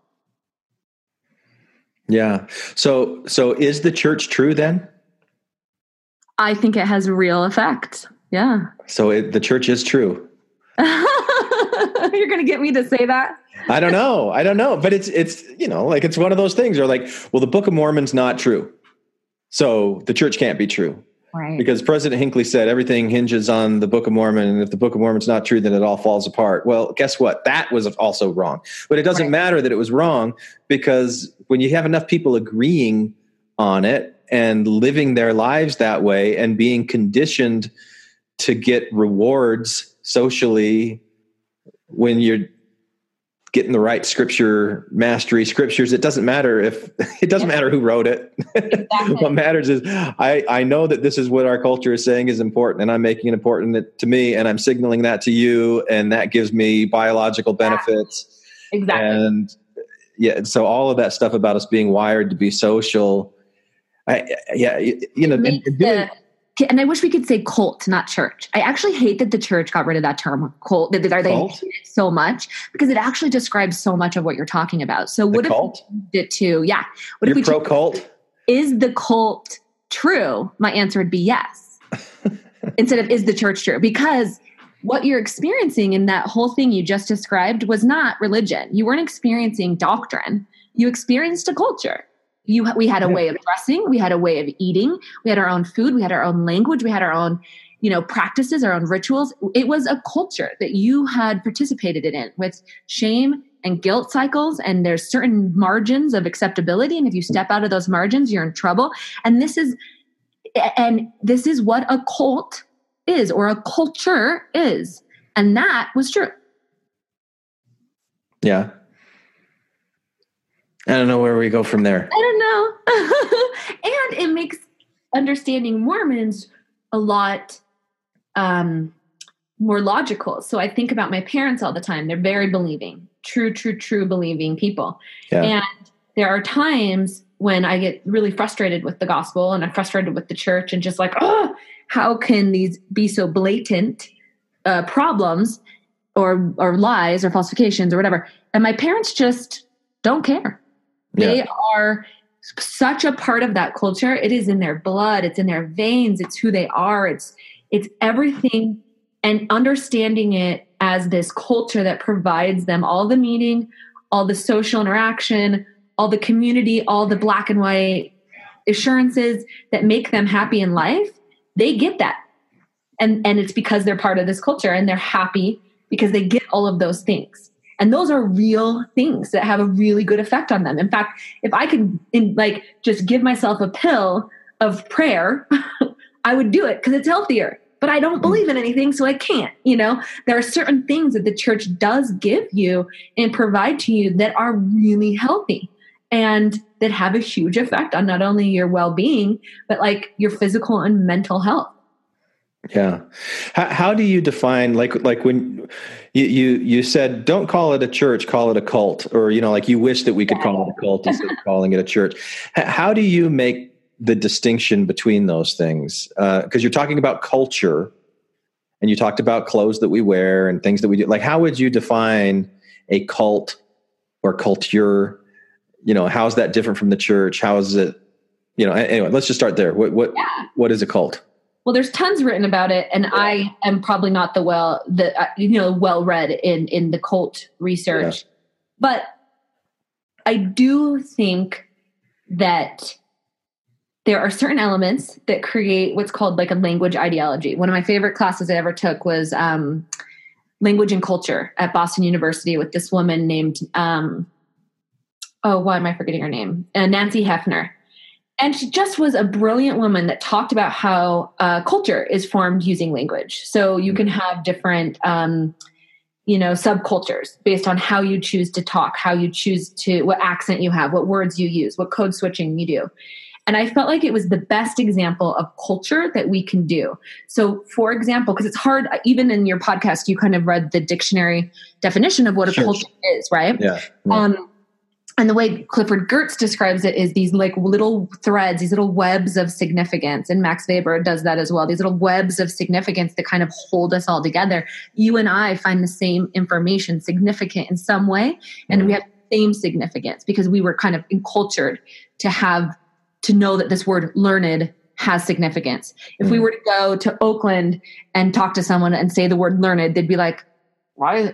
Yeah. So, so is the church true then? I think it has real effects. Yeah. So it, the church is true. You're going to get me to say that? I don't know. I don't know. But it's, it's, you know, like it's one of those things where like, well, the Book of Mormon's not true. So the church can't be true. Right. Because President Hinckley said everything hinges on the Book of Mormon. And if the Book of Mormon's not true, then it all falls apart. Well, guess what? That was also wrong. But it doesn't right. matter that it was wrong, because when you have enough people agreeing on it and living their lives that way and being conditioned to get rewards socially when you're getting the right scripture, mastery scriptures, it doesn't matter if it doesn't yeah. matter who wrote it. Exactly. What matters is I, I know that this is what our culture is saying is important, and I'm making it important to me, and I'm signaling that to you, and that gives me biological benefits. Exactly. And yeah. So all of that stuff about us being wired to be social. I, yeah. You know, and I wish we could say cult, not church. I actually hate that the church got rid of that term cult. That they, they hate it so much because it actually describes so much of what you're talking about. So what the if cult? We did too? Yeah. What you're if we pro cult? Is the cult true? My answer would be yes. Instead of is the church true? Because what you're experiencing in that whole thing you just described was not religion. You weren't experiencing doctrine. You experienced a culture. You, we had a way of dressing. We had a way of eating. We had our own food. We had our own language. We had our own, you know, practices, our own rituals. It was a culture that you had participated in with shame and guilt cycles. And there's certain margins of acceptability. And if you step out of those margins, you're in trouble. And this is, and this is what a cult is, or a culture is. And that was true. Yeah. I don't know where we go from there. I don't know. And it makes understanding Mormons a lot um, more logical. So I think about my parents all the time. They're very believing, true, true, true believing people. Yeah. And there are times when I get really frustrated with the gospel, and I'm frustrated with the church, and just like, oh, how can these be so blatant uh, problems or, or lies or falsifications or whatever. And my parents just don't care. They yeah. are such a part of that culture. It is in their blood. It's in their veins. It's who they are. It's, it's everything. And understanding it as this culture that provides them all the meaning, all the social interaction, all the community, all the black and white assurances that make them happy in life. They get that. And, and it's because they're part of this culture, and they're happy because they get all of those things. And those are real things that have a really good effect on them. In fact, if I could in, like just give myself a pill of prayer, I would do it because it's healthier. But I don't believe in anything, so I can't. You know, there are certain things that the church does give you and provide to you that are really healthy and that have a huge effect on not only your well-being, but like your physical and mental health. Yeah. How, how do you define, like, like when you, you, you said, don't call it a church, call it a cult, or, you know, like you wish that we could yeah. call it a cult instead of calling it a church. How do you make the distinction between those things? Uh, because you're talking about culture, and you talked about clothes that we wear and things that we do. Like, how would you define a cult or culture? You know, how's that different from the church? How is it, you know, anyway, let's just start there. What, what, yeah. what is a cult? Well, there's tons written about it, and yeah. I am probably not the well, the you know, well read in in the cult research, yeah. but I do think that there are certain elements that create what's called like a language ideology. One of my favorite classes I ever took was um, language and culture at Boston University with this woman named um, oh, why am I forgetting her name? Uh, Nancy Hefner. And she just was a brilliant woman that talked about how uh, culture is formed using language. So you can have different, um, you know, subcultures based on how you choose to talk, how you choose to, what accent you have, what words you use, what code switching you do. And I felt like it was the best example of culture that we can do. So for example, because it's hard, even in your podcast, you kind of read the dictionary definition of what a sure. culture is, right? Yeah. yeah. Um, And the way Clifford Geertz describes it is these like little threads, these little webs of significance. And Max Weber does that as well. These little webs of significance that kind of hold us all together. You and I find the same information significant in some way. And mm-hmm. we have the same significance because we were kind of encultured to have, to know that this word learned has significance. If mm-hmm. we were to go to Oakland and talk to someone and say the word learned, they'd be like, why,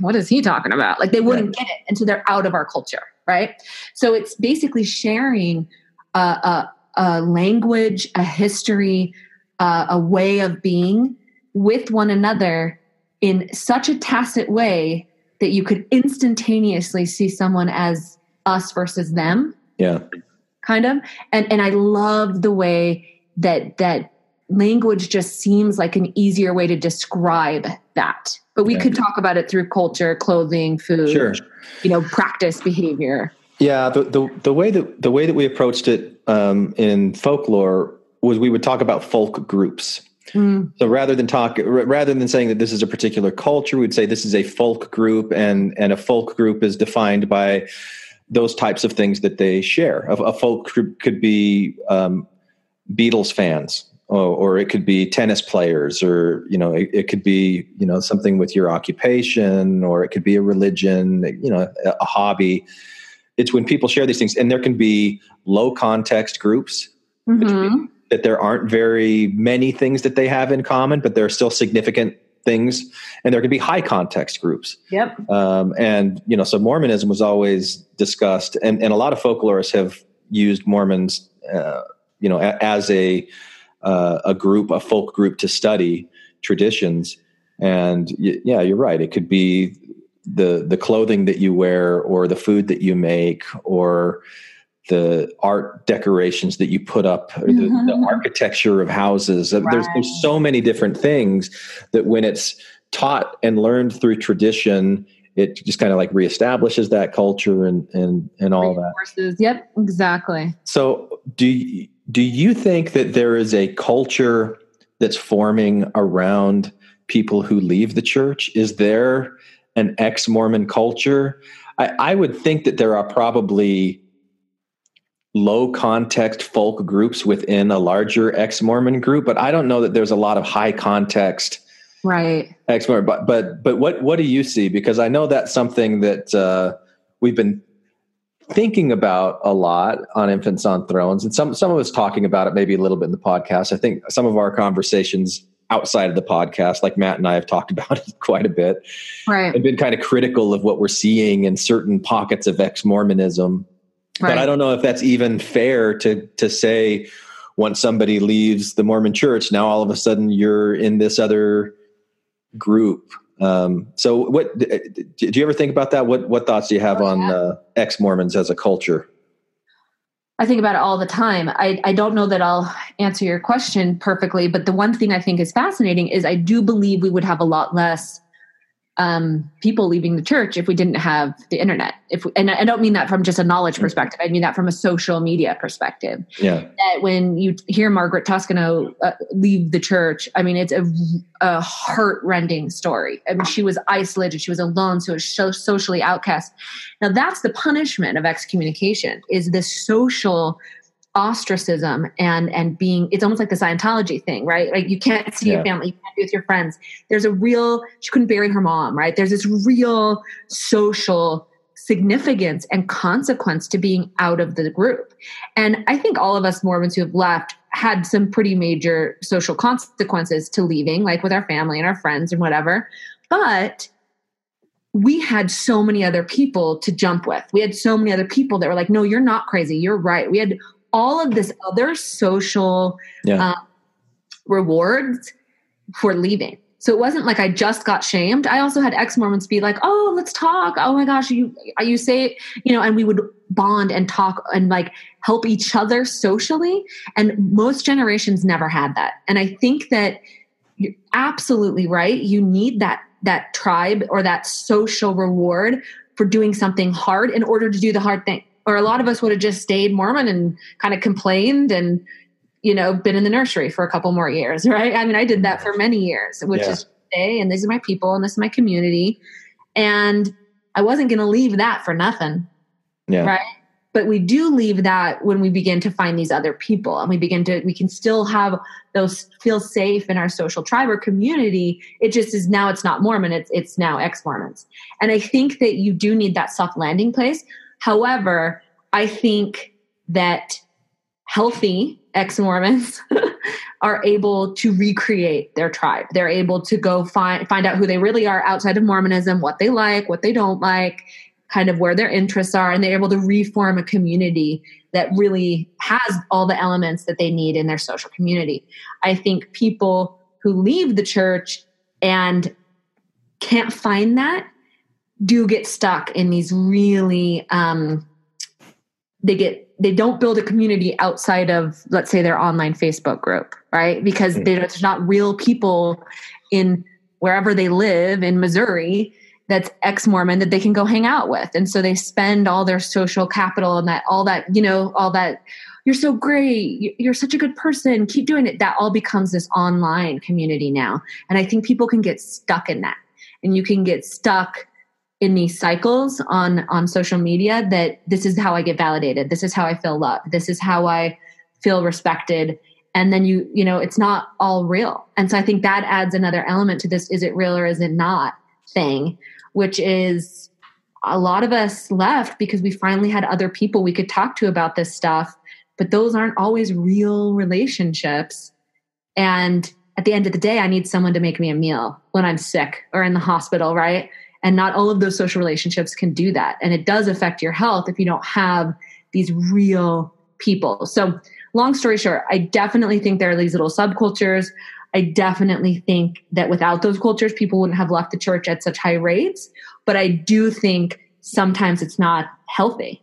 what is he talking about? Like they wouldn't yeah. get it until they're out of our culture. Right. So it's basically sharing a, a, a language, a history, a, a way of being with one another in such a tacit way that you could instantaneously see someone as us versus them. Yeah. Kind of. And and I love the way that that language just seems like an easier way to describe that. But we okay. could talk about it through culture, clothing, food, sure. you know, practice, behavior. Yeah, the, the the way that the way that we approached it um, in folklore was we would talk about folk groups. Mm. So rather than talk, rather than saying that this is a particular culture, we'd say this is a folk group, and and a folk group is defined by those types of things that they share. A, a folk group could be um, Beatles fans. Oh, or it could be tennis players, or, you know, it, it could be, you know, something with your occupation, or it could be a religion, you know, a, a hobby. It's when people share these things, and there can be low context groups mm-hmm. that there aren't very many things that they have in common, but they're still significant things, and there could be high context groups. Yep. Um, and, you know, so Mormonism was always discussed, and, and a lot of folklorists have used Mormons, uh, you know, a, as a, uh, a group, a folk group to study traditions. And y- yeah, you're right. It could be the, the clothing that you wear, or the food that you make, or the art decorations that you put up, or the, mm-hmm. the architecture of houses. Right. There's, there's so many different things that when it's taught and learned through tradition, it just kind of like reestablishes that culture and, and, and all Resources. That. Yep, exactly. So do you, do you think that there is a culture that's forming around people who leave the church? Is there an ex-Mormon culture? I, I would think that there are probably low context folk groups within a larger ex-Mormon group, but I don't know that there's a lot of high context, right? Ex-Mormon, but but but what what do you see? Because I know that's something that uh, we've been thinking about a lot on Infants on Thrones, and some some of us talking about it maybe a little bit in the podcast. I think some of our conversations outside of the podcast, like Matt and I have talked about it quite a bit, right? And been kind of critical of what we're seeing in certain pockets of ex-Mormonism. Right. But I don't know if that's even fair to to say once somebody leaves the Mormon church, now all of a sudden you're in this other group. Um, so what, do you ever think about that? What what thoughts do you have oh, on yeah. uh, ex-Mormons as a culture? I think about it all the time. I, I don't know that I'll answer your question perfectly, but the one thing I think is fascinating is I do believe we would have a lot less um, people leaving the church if we didn't have the internet. If we, and I don't mean that from just a knowledge perspective. I mean that from a social media perspective. Yeah. That when you hear Margaret Toscano uh, leave the church, I mean, it's a, a heart-rending story. I mean, she was isolated. She was alone. So was so socially outcast. Now that's the punishment of excommunication, is this social ostracism and and being, it's almost like the Scientology thing, right? Like you can't see yeah. your family, you can't be with your friends. There's a real, she couldn't bury her mom, right? There's this real social significance and consequence to being out of the group. And I think all of us Mormons who have left had some pretty major social consequences to leaving, like with our family and our friends and whatever. But we had so many other people to jump with. We had so many other people that were like, no, you're not crazy, you're right. We had all of this other social yeah. um, rewards for leaving. So it wasn't like I just got shamed. I also had ex-Mormons be like, oh, let's talk. Oh my gosh, you you say, you know, and we would bond and talk and like help each other socially. And most generations never had that. And I think that you're absolutely right. You need that that tribe or that social reward for doing something hard in order to do the hard thing. Or a lot of us would have just stayed Mormon and kind of complained and, you know, been in the nursery for a couple more years, right? I mean, I did that for many years, which yeah. is today, and these are my people, and this is my community. And I wasn't going to leave that for nothing, yeah. right? But we do leave that when we begin to find these other people, and we begin to, we can still have those, feel safe in our social tribe or community. It just is now it's not Mormon, it's it's now ex-Mormons. And I think that you do need that soft landing place. However, I think that healthy ex-Mormons are able to recreate their tribe. They're able to go find find out who they really are outside of Mormonism, what they like, what they don't like, kind of where their interests are, and they're able to reform a community that really has all the elements that they need in their social community. I think people who leave the church and can't find that do get stuck in these really, um, they get, they don't build a community outside of, let's say, their online Facebook group, right? Because mm-hmm. there's not real people in wherever they live in Missouri that's ex-Mormon that they can go hang out with. And so they spend all their social capital and that, all that, you know, all that, you're so great, you're such a good person, keep doing it. That all becomes this online community now. And I think people can get stuck in that, and you can get stuck in these cycles on, on social media that this is how I get validated. This is how I feel loved. This is how I feel respected. And then you, you know, it's not all real. And so I think that adds another element to this, is it real or is it not thing, which is a lot of us left because we finally had other people we could talk to about this stuff, but those aren't always real relationships. And at the end of the day, I need someone to make me a meal when I'm sick or in the hospital, right? And not all of those social relationships can do that. And it does affect your health if you don't have these real people. So long story short, I definitely think there are these little subcultures. I definitely think that without those cultures, people wouldn't have left the church at such high rates. But I do think sometimes it's not healthy.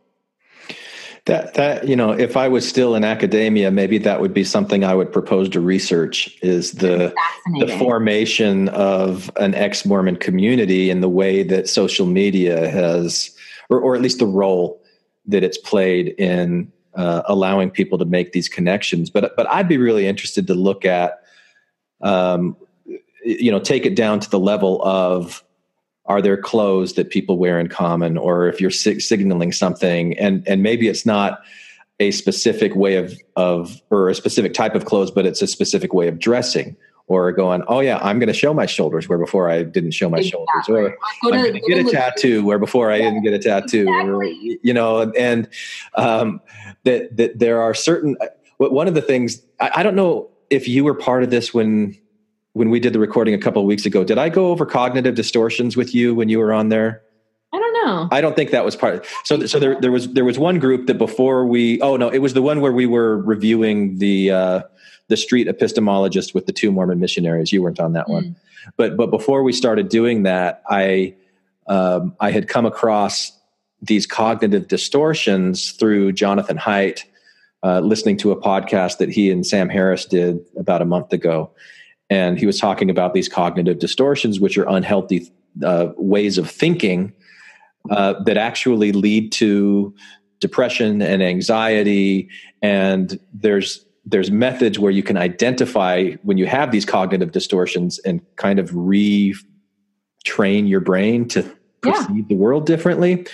That, that, you know, if I was still in academia, maybe that would be something I would propose to research, is the the formation of an ex-Mormon community and the way that social media has, or, or at least the role that it's played in uh, allowing people to make these connections. But, but I'd be really interested to look at, um, you know, take it down to the level of, are there clothes that people wear in common, or if you're sig- signaling something, and, and maybe it's not a specific way of, of, or a specific type of clothes, but it's a specific way of dressing, or going, oh yeah, I'm going to show my shoulders where before I didn't show my exactly. shoulders, or go to, I'm going to get a tattoo where before I yeah, didn't get a tattoo, exactly. or, you know, and um, that, that there are certain, one of the things, I, I don't know if you were part of this when, when we did the recording a couple of weeks ago, did I go over cognitive distortions with you when you were on there? I don't know. I don't think that was part of it. So, so there, there was, there was one group that before we, oh no, it was the one where we were reviewing the, uh, the street epistemologist with the two Mormon missionaries. You weren't on that mm. one, but, but before we started doing that, I, um, I had come across these cognitive distortions through Jonathan Haidt, uh, listening to a podcast that he and Sam Harris did about a month ago. And he was talking about these cognitive distortions, which are unhealthy uh, ways of thinking uh, that actually lead to depression and anxiety. And there's there's methods where you can identify when you have these cognitive distortions and kind of retrain your brain to perceive yeah. the world differently.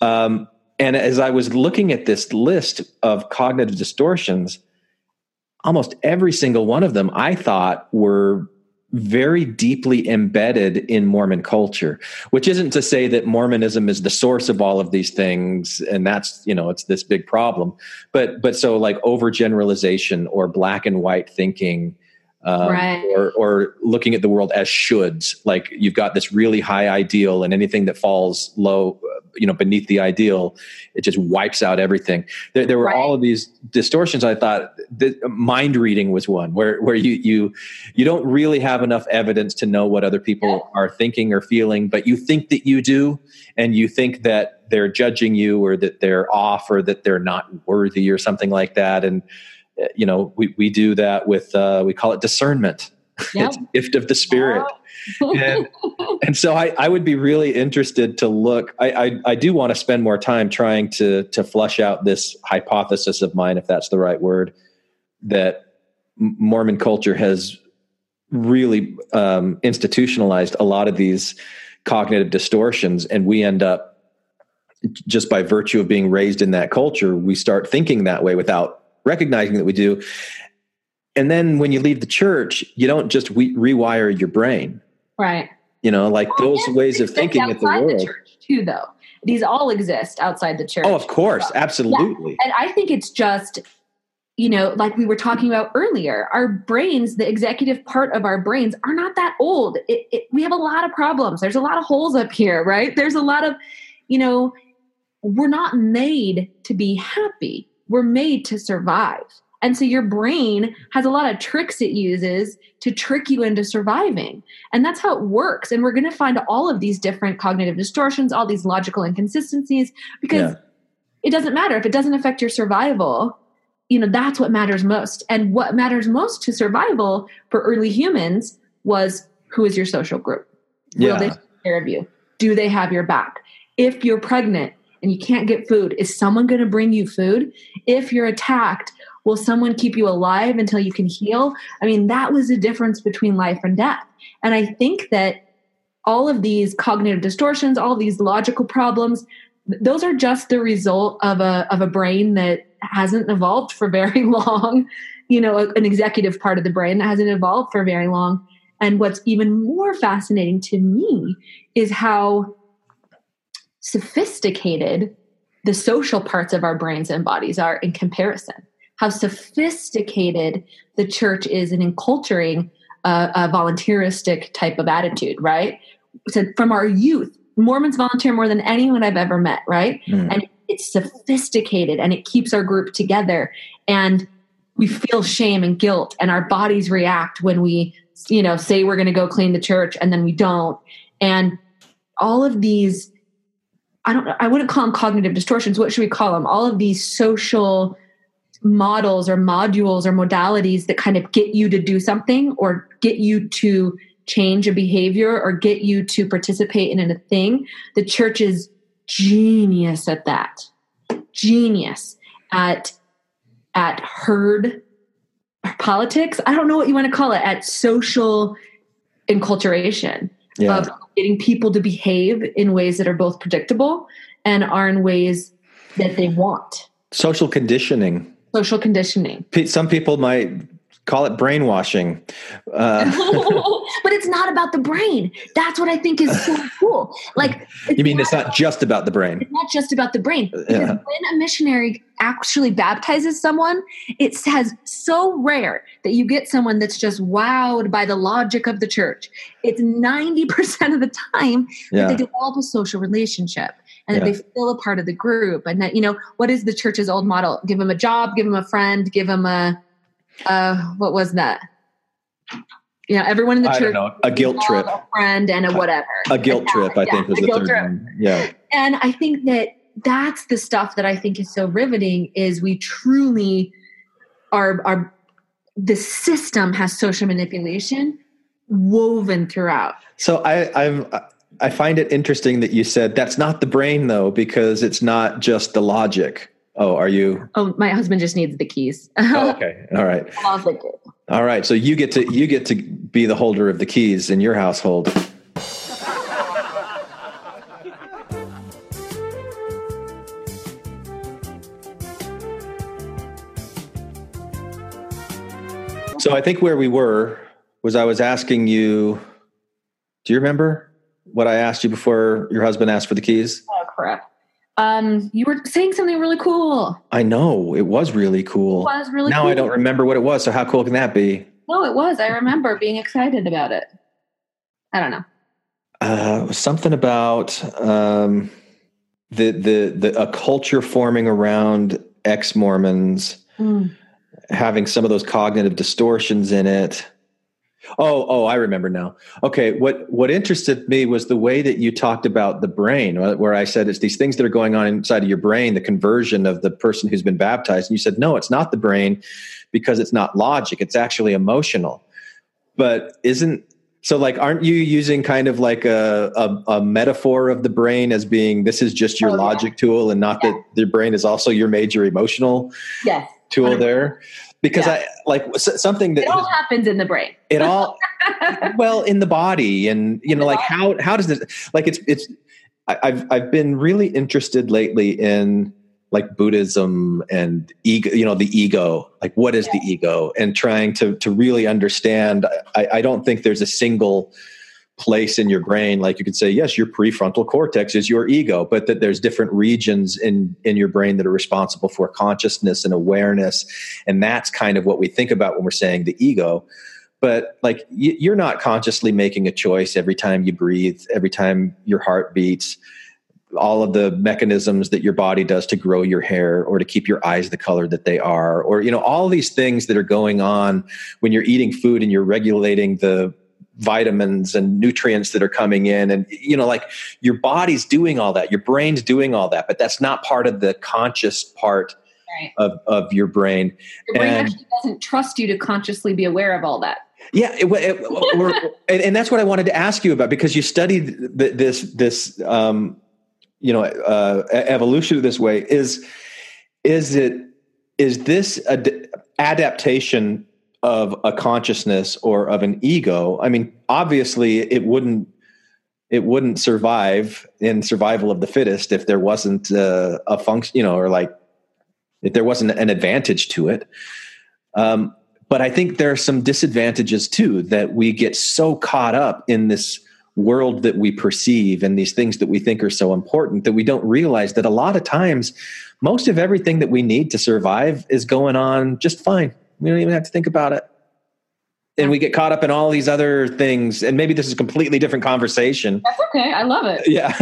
Um, and as I was looking at this list of cognitive distortions, almost every single one of them, I thought, were very deeply embedded in Mormon culture, which isn't to say that Mormonism is the source of all of these things. And that's, you know, it's this big problem. But but so like overgeneralization or black and white thinking um, right. or, or looking at the world as shoulds, like you've got this really high ideal and anything that falls low, you know, beneath the ideal, it just wipes out everything. There, there were right. all of these distortions. I thought that mind reading was one where, where you, you, you don't really have enough evidence to know what other people yeah. are thinking or feeling, but you think that you do. And you think that they're judging you, or that they're off, or that they're not worthy, or something like that. And, you know, we, we do that with, uh, we call it discernment. Yep. It's a gift of the spirit. Wow. and, and so I, I would be really interested to look. I, I, I do want to spend more time trying to to flush out this hypothesis of mine, if that's the right word, that Mormon culture has really um, institutionalized a lot of these cognitive distortions, and we end up just by virtue of being raised in that culture, we start thinking that way without recognizing that we do. And then when you leave the church, you don't just re- rewire your brain. Right. You know, like well, those yes, ways of thinking at the world. The church too, though. These all exist outside the church. Oh, of course. Well. Absolutely. Yeah. And I think it's just, you know, like we were talking about earlier, our brains, the executive part of our brains are not that old. It, it, we have a lot of problems. There's a lot of holes up here, right? There's a lot of, you know, we're not made to be happy. We're made to survive. And so your brain has a lot of tricks it uses to trick you into surviving. And that's how it works. And we're going to find all of these different cognitive distortions, all these logical inconsistencies, because yeah. it doesn't matter. If it doesn't affect your survival, you know, that's what matters most. And what matters most to survival for early humans was, who is your social group? Will yeah. they take care of you? Do they have your back? If you're pregnant and you can't get food, is someone going to bring you food? If you're attacked, will someone keep you alive until you can heal? I mean, that was the difference between life and death. And I think that all of these cognitive distortions, all these logical problems, those are just the result of a of a brain that hasn't evolved for very long, you know, an executive part of the brain that hasn't evolved for very long. And what's even more fascinating to me is how sophisticated the social parts of our brains and bodies are in comparison. How sophisticated the church is in enculturing a, a volunteeristic type of attitude, right? So from our youth, Mormons volunteer more than anyone I've ever met, right? Mm. And it's sophisticated and it keeps our group together. And we feel shame and guilt, and our bodies react when we, you know, say we're going to go clean the church and then we don't. And all of these, I don't, I wouldn't call them cognitive distortions. What should we call them? All of these social models or modules or modalities that kind of get you to do something or get you to change a behavior or get you to participate in a thing. The church is genius at that. Genius at at herd politics. I don't know what you want to call it. At social enculturation, yeah, of getting people to behave in ways that are both predictable and are in ways that they want. Social conditioning. Social conditioning. Some people might call it brainwashing. Uh. But it's not about the brain. That's what I think is so cool. Like, you mean not it's not about, just about the brain? It's not just about the brain. Because yeah. when a missionary actually baptizes someone, it says so rare that you get someone that's just wowed by the logic of the church. It's ninety percent of the time yeah. that they develop a social relationship and yeah. that they feel a part of the group. And that, you know, what is the church's old model? Give them a job, give them a friend, give them a, uh, what was that? You know, everyone in the I church, don't know, a guilt a trip, a friend, and a whatever. A guilt yeah, trip, I yeah, think, was the third trip. one. Yeah. And I think that that's the stuff that I think is so riveting, is we truly are, are the system has social manipulation woven throughout. So I, I'm, I find it interesting that you said that's not the brain, though, because it's not just the logic. Oh, are you? Oh, my husband just needs the keys. Oh, okay. All right. I'll take it. All right. So you get to, you get to be the holder of the keys in your household. So I think where we were was I was asking you, do you remember what I asked you before your husband asked for the keys? Oh, crap. Um, you were saying something really cool. I know. It was really cool. It was really now cool. Now I don't remember what it was, so how cool can that be? No, it was. I remember being excited about it. I don't know. Uh, it was something about um, the, the, the a culture forming around ex-Mormons mm. having some of those cognitive distortions in it. Oh, oh, I remember now. Okay, what what interested me was the way that you talked about the brain, where I said it's these things that are going on inside of your brain, the conversion of the person who's been baptized. And you said, no, it's not the brain because it's not logic. It's actually emotional. But isn't, so like, aren't you using kind of like a, a, a metaphor of the brain as being, this is just your oh, logic yeah. tool and not yeah. that your brain is also your major emotional yes. tool uh-huh. there? Because yeah. I like something that it all has, happens in the brain. It all, well, in the body, and you in know, like body. how how does this? Like it's it's. I, I've I've been really interested lately in like Buddhism and ego. You know, the ego. Like, what is yeah. the ego? And trying to to really understand. I, I don't think there's a single place in your brain. Like you could say, yes, your prefrontal cortex is your ego, but that there's different regions in, in your brain that are responsible for consciousness and awareness. And that's kind of what we think about when we're saying the ego, but like y- you're not consciously making a choice every time you breathe, every time your heart beats, all of the mechanisms that your body does to grow your hair or to keep your eyes the color that they are, or, you know, all these things that are going on when you're eating food and you're regulating the vitamins and nutrients that are coming in. And, you know, like your body's doing all that, your brain's doing all that, but that's not part of the conscious part right. of, of your brain. Your brain and, actually doesn't trust you to consciously be aware of all that. Yeah. It, it, we're, and, and that's what I wanted to ask you about, because you studied th- this, this, um, you know, uh, evolution this way is, is it, is this ad- adaptation of a consciousness or of an ego? I mean, obviously it wouldn't, it wouldn't survive in survival of the fittest if there wasn't uh, a function, you know, or like if there wasn't an advantage to it. Um, but I think there are some disadvantages too, that we get so caught up in this world that we perceive and these things that we think are so important that we don't realize that a lot of times, most of everything that we need to survive is going on just fine. We don't even have to think about it. and we get caught up in all these other things. And maybe this is a completely different conversation. That's okay. I love it. Yeah.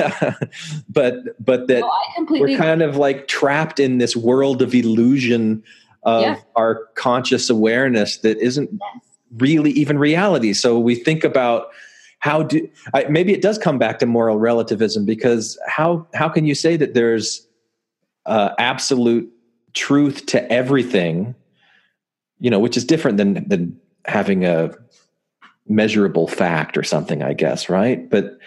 but, but that no, I completely we're kind of like trapped in this world of illusion of yeah. our conscious awareness that isn't yes. really even reality. So we think about how do, I, maybe it does come back to moral relativism, because how, how can you say that there's uh, absolute truth to everything, you know, which is different than, than having a measurable fact or something, I guess. Right. But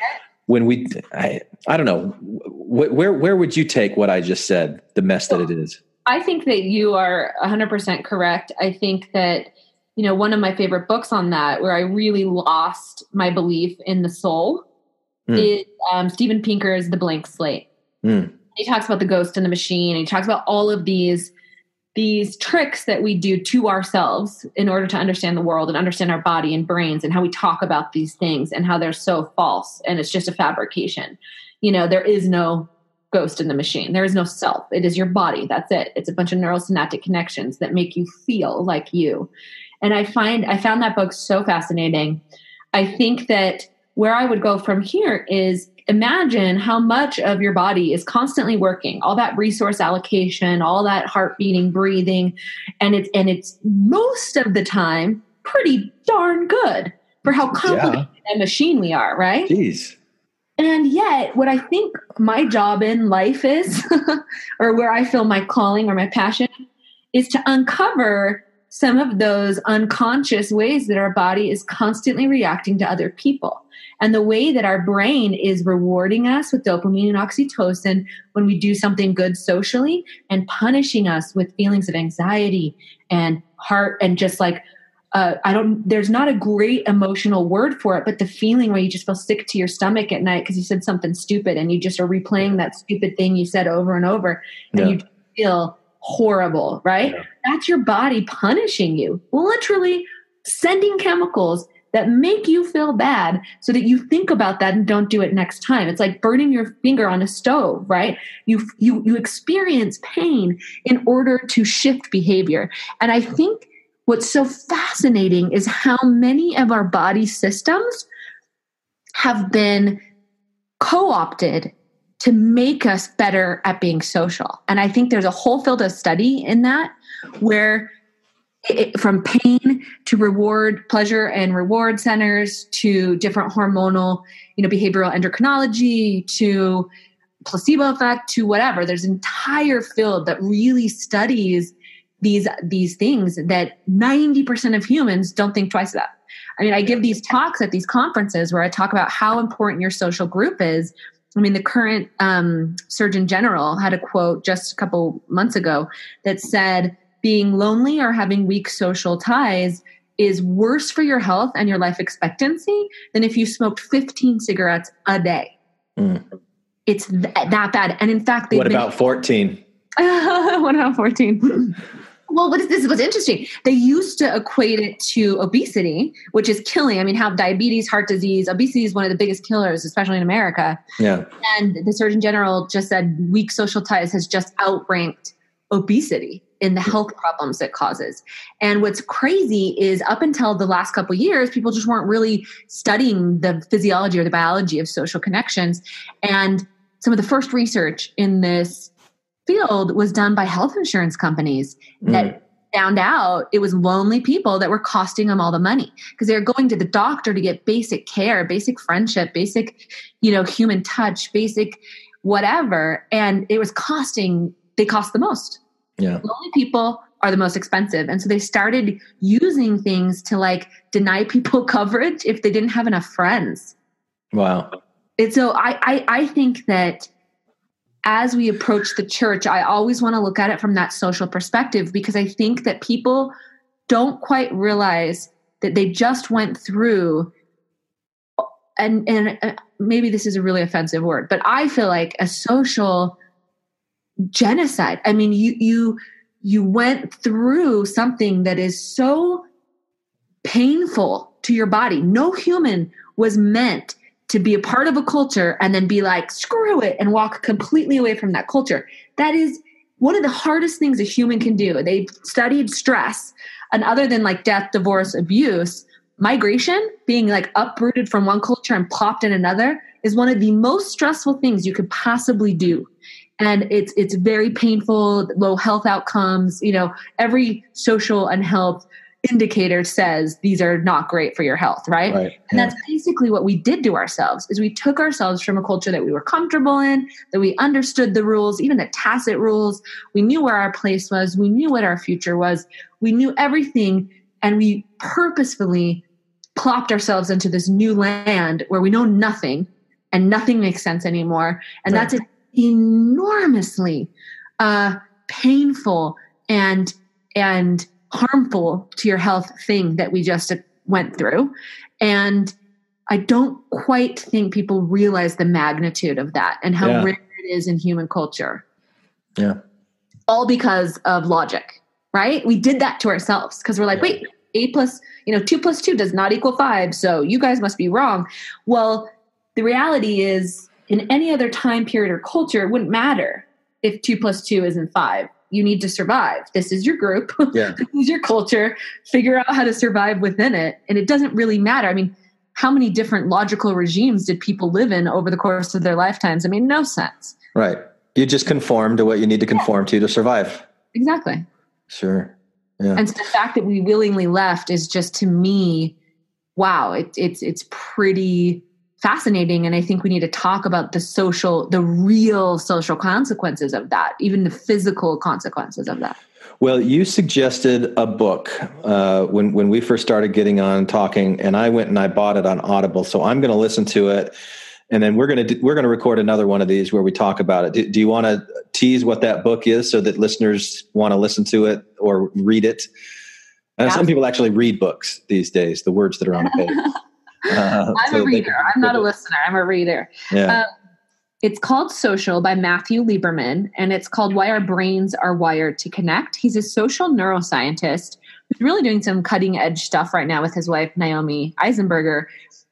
when we, I, I don't know, wh- where, where would you take what I just said, the mess that it is? I think that you are a hundred percent correct. I think that, you know, one of my favorite books on that, where I really lost my belief in the soul mm. is um, Steven Pinker's The Blank Slate. Mm. He talks about the ghost in the machine. And he talks about all of these, these tricks that we do to ourselves in order to understand the world and understand our body and brains, and how we talk about these things and how they're so false. And it's just a fabrication. You know, there is no ghost in the machine. There is no self. It is your body. That's it. It's a bunch of neurosynaptic connections that make you feel like you. And I find, I found that book so fascinating. I think that where I would go from here is, imagine how much of your body is constantly working, all that resource allocation, all that heart beating, breathing, and it's and it's most of the time pretty darn good for how complicated yeah. a machine we are, right? Jeez. And yet, what I think my job in life is, or where I feel my calling or my passion, is to uncover some of those unconscious ways that our body is constantly reacting to other people. And the way that our brain is rewarding us with dopamine and oxytocin when we do something good socially, and punishing us with feelings of anxiety and heart and just like, uh, I don't, there's not a great emotional word for it, but the feeling where you just feel sick to your stomach at night because you said something stupid and you just are replaying that stupid thing you said over and over and yeah. you feel horrible, right? Yeah. That's your body punishing you, literally sending chemicals that make you feel bad so that you think about that and don't do it next time. It's like burning your finger on a stove, right? You you you experience pain in order to shift behavior. And I think what's so fascinating is how many of our body systems have been co-opted to make us better at being social. And I think there's a whole field of study in that where It, from pain to reward, pleasure and reward centers, to different hormonal, you know, behavioral endocrinology, to placebo effect, to whatever. There's an entire field that really studies these these things that ninety percent of humans don't think twice about. I mean, I give these talks at these conferences where I talk about how important your social group is. I mean, the current um, Surgeon General had a quote just a couple months ago that said, being lonely or having weak social ties is worse for your health and your life expectancy than if you smoked fifteen cigarettes a day. Mm. It's th- that bad. And in fact, they've what been- about fourteen? What about fourteen? Well, what is, this was interesting. They used to equate it to obesity, which is killing. I mean, have diabetes, heart disease, obesity is one of the biggest killers, especially in America. Yeah. And the Surgeon General just said weak social ties has just outranked obesity in the health problems it causes. And what's crazy is up until the last couple of years, people just weren't really studying the physiology or the biology of social connections. And some of the first research in this field was done by health insurance companies that mm. found out it was lonely people that were costing them all the money, because they're going to the doctor to get basic care, basic friendship, basic, you know, human touch, basic whatever. And it was costing, they cost the most. Yeah. Lonely people are the most expensive. And so they started using things to like deny people coverage if they didn't have enough friends. Wow. And so I, I, I think that as we approach the church, I always want to look at it from that social perspective, because I think that people don't quite realize that they just went through and, and uh, maybe this is a really offensive word, but I feel like a social genocide. I mean, you you you went through something that is so painful to your body. No human was meant to be a part of a culture and then be like, screw it, and walk completely away from that culture. That is one of the hardest things a human can do. They studied stress, and other than like death, divorce, abuse, Migration, being like uprooted from one culture and plopped in another, is one of the most stressful things you could possibly do. And it's it's very painful, low health outcomes. You know, every social and health indicator says these are not great for your health, right? right. And yeah. that's basically what we did to ourselves, is we took ourselves from a culture that we were comfortable in, that we understood the rules, even the tacit rules. We knew where our place was. We knew what our future was. We knew everything. And we purposefully plopped ourselves into this new land where we know nothing and nothing makes sense anymore. And right. that's an enormously uh, painful and and harmful to your health thing that we just went through. And I don't quite think people realize the magnitude of that and how yeah. rare it is in human culture. Yeah. All because of logic, right? We did that to ourselves because we're like, yeah. wait, eight plus, you know, two plus two does not equal five. So you guys must be wrong. Well, the reality is in any other time period or culture, it wouldn't matter if two plus two isn't five. You need to survive. This is your group. Yeah. This is your culture. Figure out how to survive within it. And it doesn't really matter. I mean, how many different logical regimes did people live in over the course of their lifetimes? I mean, no sense. Right. You just conform to what you need to conform yeah. to to survive. Exactly. Sure. Yeah. And so the fact that we willingly left is just, to me, wow, it, it's it's pretty fascinating. And I think we need to talk about the social, the real social consequences of that, even the physical consequences of that. Well, you suggested a book uh, when, when we first started getting on talking, and I went and I bought it on Audible. So I'm going to listen to it. And then we're going to, we're going to record another one of these where we talk about it. Do, do you want to tease what that book is so that listeners want to listen to it or read it? I know yeah. some people actually read books these days, the words that are on the page. Uh, I'm so a reader. I'm not a listener. I'm a reader. Yeah. Uh, it's called Social by Matthew Lieberman, and it's called Why Our Brains Are Wired to Connect. He's a social neuroscientist who's really doing some cutting edge stuff right now with his wife, Naomi Eisenberger,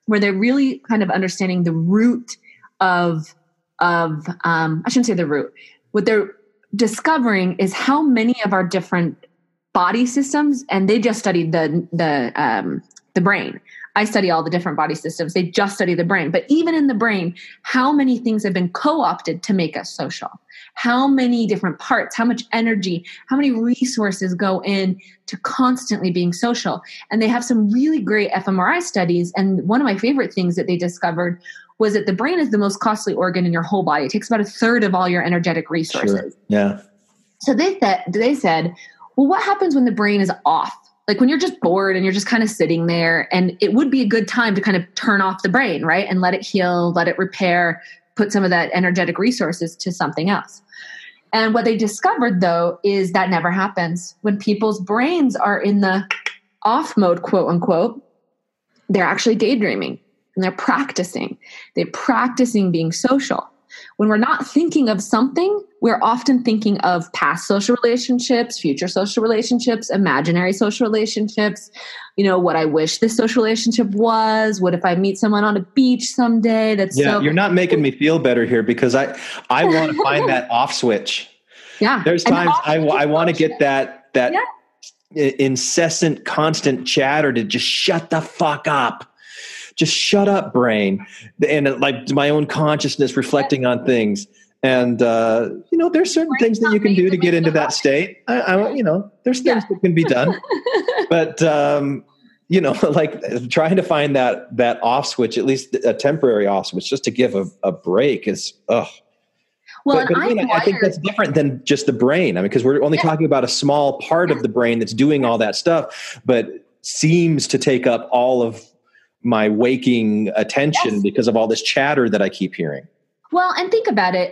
where they're really kind of understanding the root of, of um, I shouldn't say the root. What they're discovering is how many of our different body systems, and they just studied the, the, um, the brain. I study all the different body systems. They just study the brain. But even in the brain, how many things have been co-opted to make us social? How many different parts, how much energy, how many resources go in to constantly being social? And they have some really great fMRI studies. And one of my favorite things that they discovered was that the brain is the most costly organ in your whole body. It takes about a third of all your energetic resources. Sure. Yeah. So they, th- they said, well, what happens when the brain is off? Like when you're just bored and you're just kind of sitting there, and it would be a good time to kind of turn off the brain, right? And let it heal, let it repair, put some of that energetic resources to something else. And what they discovered, though, is that never happens. When people's brains are in the off mode, quote unquote, they're actually daydreaming and they're practicing. They're practicing being social. When we're not thinking of something, we're often thinking of past social relationships, future social relationships, imaginary social relationships, you know, what I wish this social relationship was, what if I meet someone on a beach someday? That's yeah, so- you're not making me feel better here, because I, I want to find that off switch. Yeah. There's times I, I want to get that, that yeah. incessant, constant chatter to just shut the fuck up. Just shut up, brain. And like my own consciousness reflecting on things. And, uh, you know, there's certain things that you can do to get into that state. I, I you know, there's things yeah. that can be done, but, um, you know, like trying to find that, that off switch, at least a temporary off switch, just to give a, a break is, ugh. Well, but, but again, wired, I think that's different than just the brain. I mean, cause we're only yeah. talking about a small part yeah. of the brain that's doing all that stuff, but seems to take up all of my waking attention yes. because of all this chatter that I keep hearing. Well, and think about it.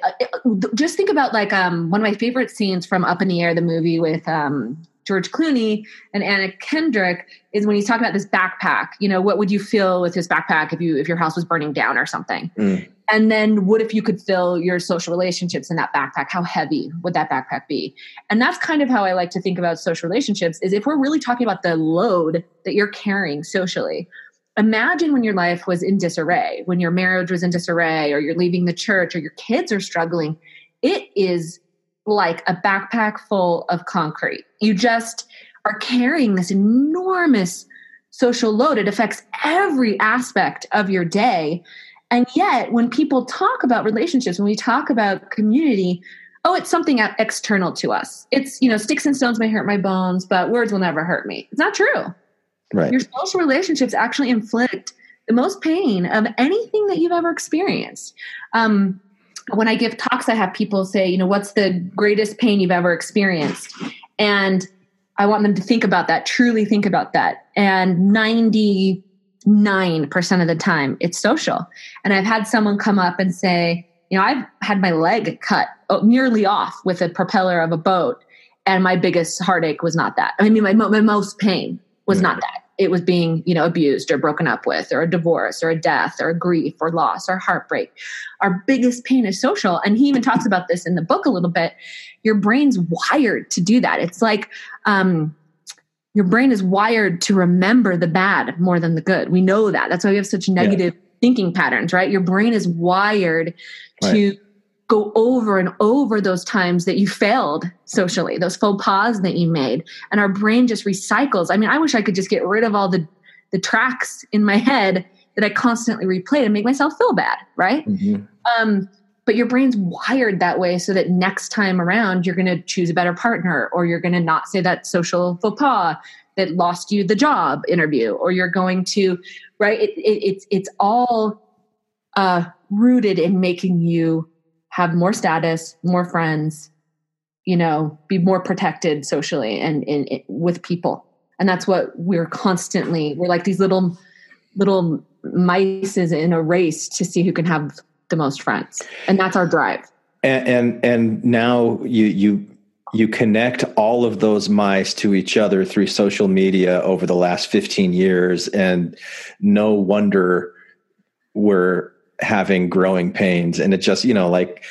Just think about like um, one of my favorite scenes from Up in the Air, the movie with um, George Clooney and Anna Kendrick, is when he's talking about this backpack. You know, what would you fill with his backpack if you if your house was burning down or something? Mm. And then what if you could fill your social relationships in that backpack? How heavy would that backpack be? And that's kind of how I like to think about social relationships, is if we're really talking about the load that you're carrying socially. Imagine when your life was in disarray, when your marriage was in disarray, or you're leaving the church, or your kids are struggling. It is like a backpack full of concrete. You just are carrying this enormous social load. It affects every aspect of your day. And yet when people talk about relationships, when we talk about community, oh, it's something external to us. It's, you know, sticks and stones may hurt my bones, but words will never hurt me. It's not true. Right. Your social relationships actually inflict the most pain of anything that you've ever experienced. Um, when I give talks, I have people say, you know, what's the greatest pain you've ever experienced? And I want them to think about that, truly think about that. And ninety-nine percent of the time it's social. And I've had someone come up and say, you know, I've had my leg cut nearly off with a propeller of a boat. And my biggest heartache was not that. I mean, my, my most pain was mm. not that. It was being, you know, abused or broken up with, or a divorce or a death or a grief or loss or heartbreak. Our biggest pain is social. And he even talks about this in the book a little bit. Your brain's wired to do that. It's like, um, your brain is wired to remember the bad more than the good. We know that. That's why we have such negative yeah. thinking patterns, right? Your brain is wired right. to go over and over those times that you failed socially, those faux pas that you made. And our brain just recycles. I mean, I wish I could just get rid of all the, the tracks in my head that I constantly replay and make myself feel bad, right? Mm-hmm. Um, but your brain's wired that way so that next time around, you're going to choose a better partner, or you're going to not say that social faux pas that lost you the job interview, or you're going to, right? It, it, it's, it's all uh, rooted in making you have more status, more friends, you know, be more protected socially and, and, and with people. And that's what we're constantly, we're like these little, little mice in a race to see who can have the most friends. And that's our drive. And, and, and now you, you, you connect all of those mice to each other through social media over the last fifteen years. And no wonder we're having growing pains. And it just, you know, like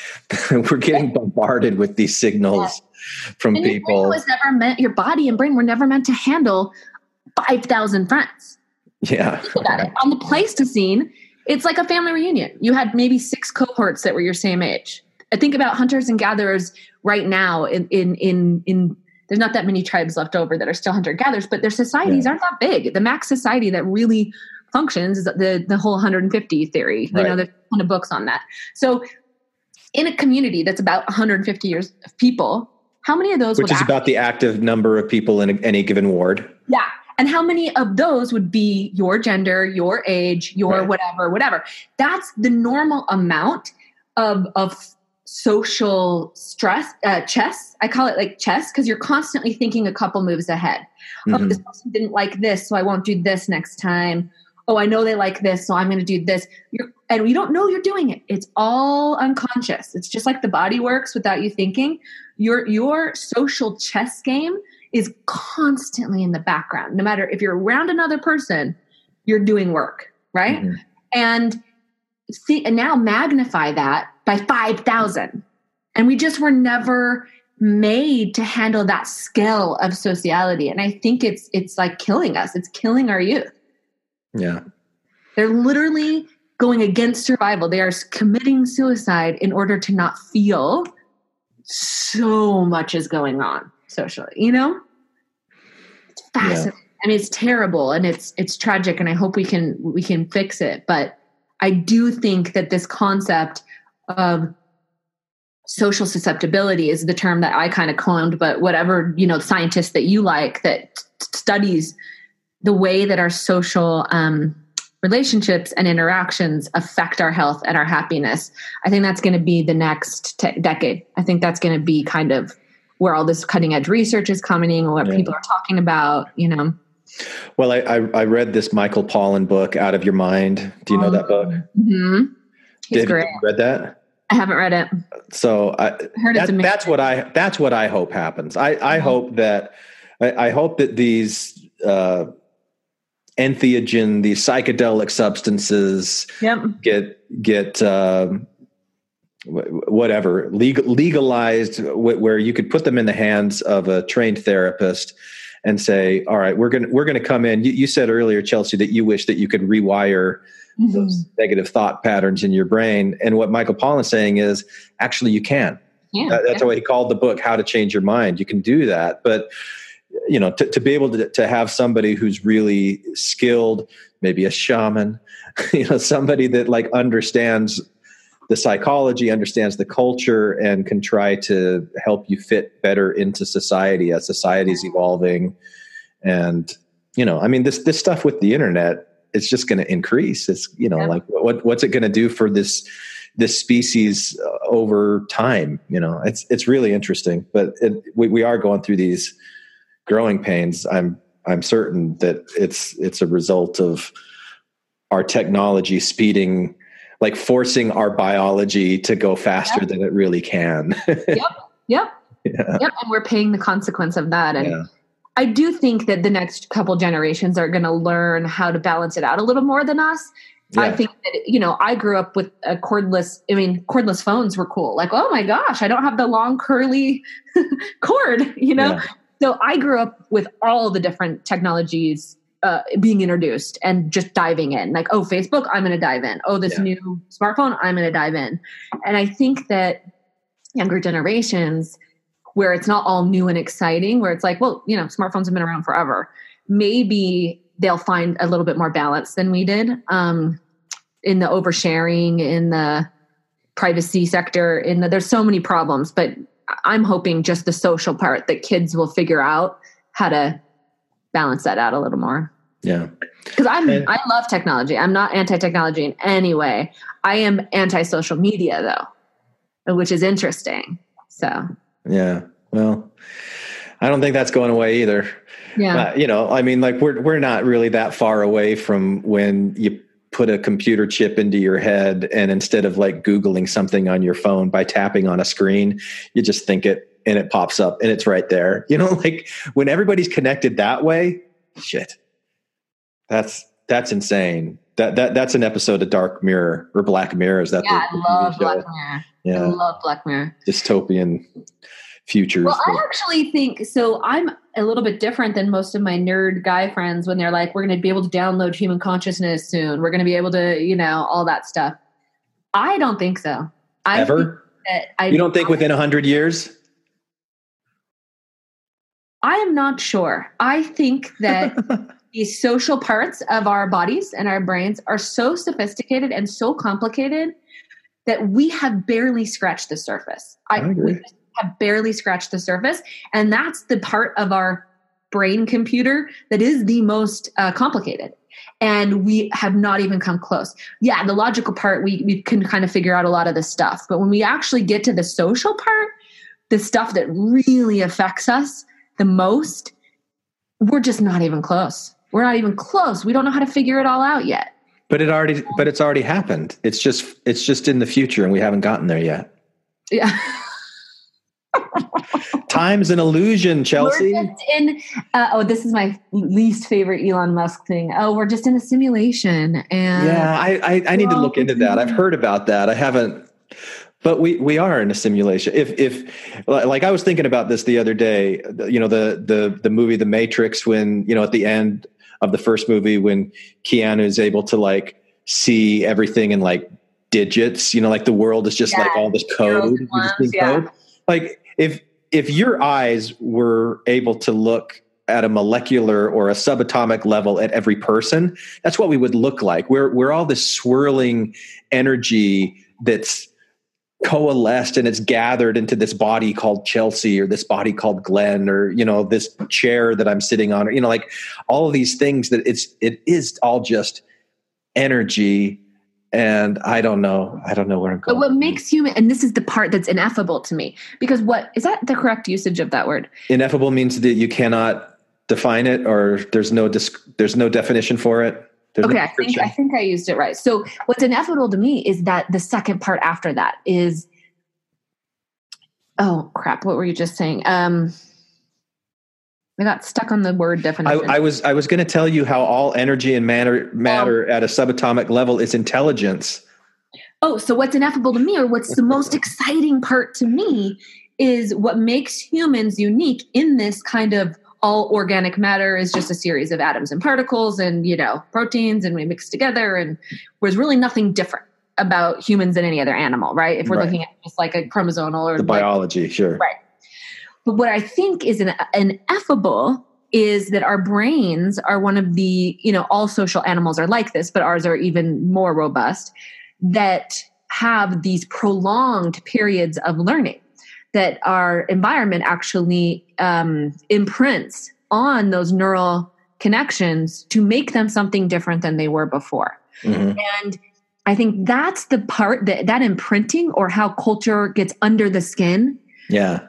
we're getting bombarded with these signals yeah. from and people. Your, was never meant, your body and brain were never meant to handle five thousand friends. Yeah. Think about it. On the Pleistocene, it's like a family reunion. You had maybe six cohorts that were your same age. I think about hunters and gatherers right now in, in, in, in there's not that many tribes left over that are still hunter gatherers, but their societies yeah. aren't that big. The max society that really functions is the, the whole one hundred fifty theory. Right. You know, there's a ton of books on that. So in a community that's about one hundred fifty years of people, how many of those Which would is active? About the active number of people in any given ward. Yeah. And how many of those would be your gender, your age, your right. whatever, whatever. That's the normal amount of, of social stress, uh, chess. I call it like chess because you're constantly thinking a couple moves ahead. Mm-hmm. Oh, this person didn't like this, so I won't do this next time. Oh, I know they like this, so I'm going to do this. You're, and we don't know you're doing it. It's all unconscious. It's just like the body works without you thinking. Your your social chess game is constantly in the background. No matter if you're around another person, you're doing work, right? Mm-hmm. And see, and now magnify that by five thousand. And we just were never made to handle that skill of sociality. And I think it's it's like killing us. It's killing our youth. Yeah. They're literally going against survival. They are committing suicide in order to not feel so much is going on socially, you know? It's fascinating. Yeah. I mean, it's terrible and it's it's tragic, and I hope we can we can fix it. But I do think that this concept of social susceptibility is the term that I kind of coined, but whatever, you know, scientists that you like that t- studies the way that our social um, relationships and interactions affect our health and our happiness. I think that's going to be the next te- decade. I think that's going to be kind of where all this cutting edge research is coming and what yeah. people are talking about, you know. Well, I, I, I read this Michael Pollan book, Out of Your Mind. Do you know um, that book? Mm-hmm. Did you read that? I haven't read it. So I, I heard that, it's that's what I that's what I hope happens. I, I mm-hmm. hope that I, I hope that these uh, entheogen, these psychedelic substances, yep. get get uh, whatever legal, legalized, where you could put them in the hands of a trained therapist and say, all right, we're going to, we're going to come in. You, you said earlier, Chelsea, that you wish that you could rewire mm-hmm. those negative thought patterns in your brain. And what Michael Pollan is saying is actually you can, yeah, that, that's yeah. why he called the book, How to Change Your Mind. You can do that. But you know, to, to be able to, to have somebody who's really skilled, maybe a shaman, you know, somebody that like understands the psychology, understands the culture, and can try to help you fit better into society as society's evolving. And, you know, I mean, this, this stuff with the internet, it's just going to increase. It's, you know, yeah. like what, what's it going to do for this, this species uh, over time? You know, it's, it's really interesting, but it, we, we are going through these growing pains. I'm, I'm certain that it's, it's a result of our technology speeding, like forcing our biology to go faster yep. than it really can. yep. Yep. Yeah. Yep. And we're paying the consequence of that. And yeah. I do think that the next couple generations are going to learn how to balance it out a little more than us. Yeah. I think that, you know, I grew up with a cordless, I mean, cordless phones were cool. Like, oh my gosh, I don't have the long curly cord, you know? Yeah. So I grew up with all the different technologies uh, being introduced and just diving in. Like, oh, Facebook, I'm going to dive in. Oh, this yeah. new smartphone, I'm going to dive in. And I think that younger generations, where it's not all new and exciting, where it's like, well, you know, smartphones have been around forever. Maybe they'll find a little bit more balance than we did um, in the oversharing, in the privacy sector, in the, there's so many problems, but I'm hoping just the social part that kids will figure out how to balance that out a little more. Yeah. Cause I'm, and, I love technology. I'm not anti-technology in any way. I am anti-social media though, which is interesting. So. Yeah. Well, I don't think that's going away either. Yeah. Uh, you know, I mean, like we're, we're not really that far away from when you put a computer chip into your head and instead of like Googling something on your phone by tapping on a screen, you just think it and it pops up and it's right there. You know, like when everybody's connected that way, shit, that's, that's insane. That, that, that's an episode of Dark Mirror or Black Mirror. Is that yeah, the, the I love Black Mirror. Yeah. I love Black Mirror. Dystopian futures. Well, but. I actually think, so I'm a little bit different than most of my nerd guy friends when they're like, we're going to be able to download human consciousness soon. We're going to be able to, you know, all that stuff. I don't think so. I Ever? Think that I, you don't think I, within a hundred years? I am not sure. I think that the social parts of our bodies and our brains are so sophisticated and so complicated that we have barely scratched the surface. I, I agree. We have barely scratched the surface. And that's the part of our brain computer that is the most uh, complicated. And we have not even come close. Yeah, the logical part, we, we can kind of figure out a lot of this stuff. But when we actually get to the social part, the stuff that really affects us the most, we're just not even close. We're not even close. We don't know how to figure it all out yet. But it already, but it's already happened. It's just, it's just in the future, and we haven't gotten there yet. Yeah. Time's an illusion, Chelsea. We're just in. Uh, oh, this is my least favorite Elon Musk thing. Oh, we're just in a simulation, and yeah, I, I, I need to look into that. I've heard about that. I haven't, but we, we are in a simulation. If, if, like, I was thinking about this the other day. You know, the the the movie The Matrix, when you know at the end of the first movie when Keanu is able to like see everything in like digits, you know, like the world is just yeah. like all this code. Ones, yeah. code. Like if, if your eyes were able to look at a molecular or a subatomic level at every person, that's what we would look like. We're, we're all this swirling energy that's coalesced and it's gathered into this body called Chelsea or this body called Glenn or, you know, this chair that I'm sitting on, or, you know, like all of these things that it's, it is all just energy. And I don't know, I don't know where I'm going. But what makes human, and this is the part that's ineffable to me, because what, is that the correct usage of that word? Ineffable means that you cannot define it or there's no, disc, there's no definition for it. There's okay, I think I think I used it right. So what's inevitable to me is that the second part after that is, oh crap, what were you just saying? Um, I got stuck on the word definition. I, I was I was going to tell you how all energy and matter matter oh. at a subatomic level is intelligence. Oh, so what's ineffable to me, or what's the most exciting part to me, is what makes humans unique in this kind of. All organic matter is just a series of atoms and particles and, you know, proteins, and we mix together, and there's really nothing different about humans than any other animal, right? If we're right. looking at just like a chromosomal or the biology, like, sure. Right. But what I think is an, ineffable is that our brains are one of the, you know, all social animals are like this, but ours are even more robust, that have these prolonged periods of learning, that our environment actually um, imprints on those neural connections to make them something different than they were before. Mm-hmm. And I think that's the part that, that imprinting, or how culture gets under the skin. Yeah.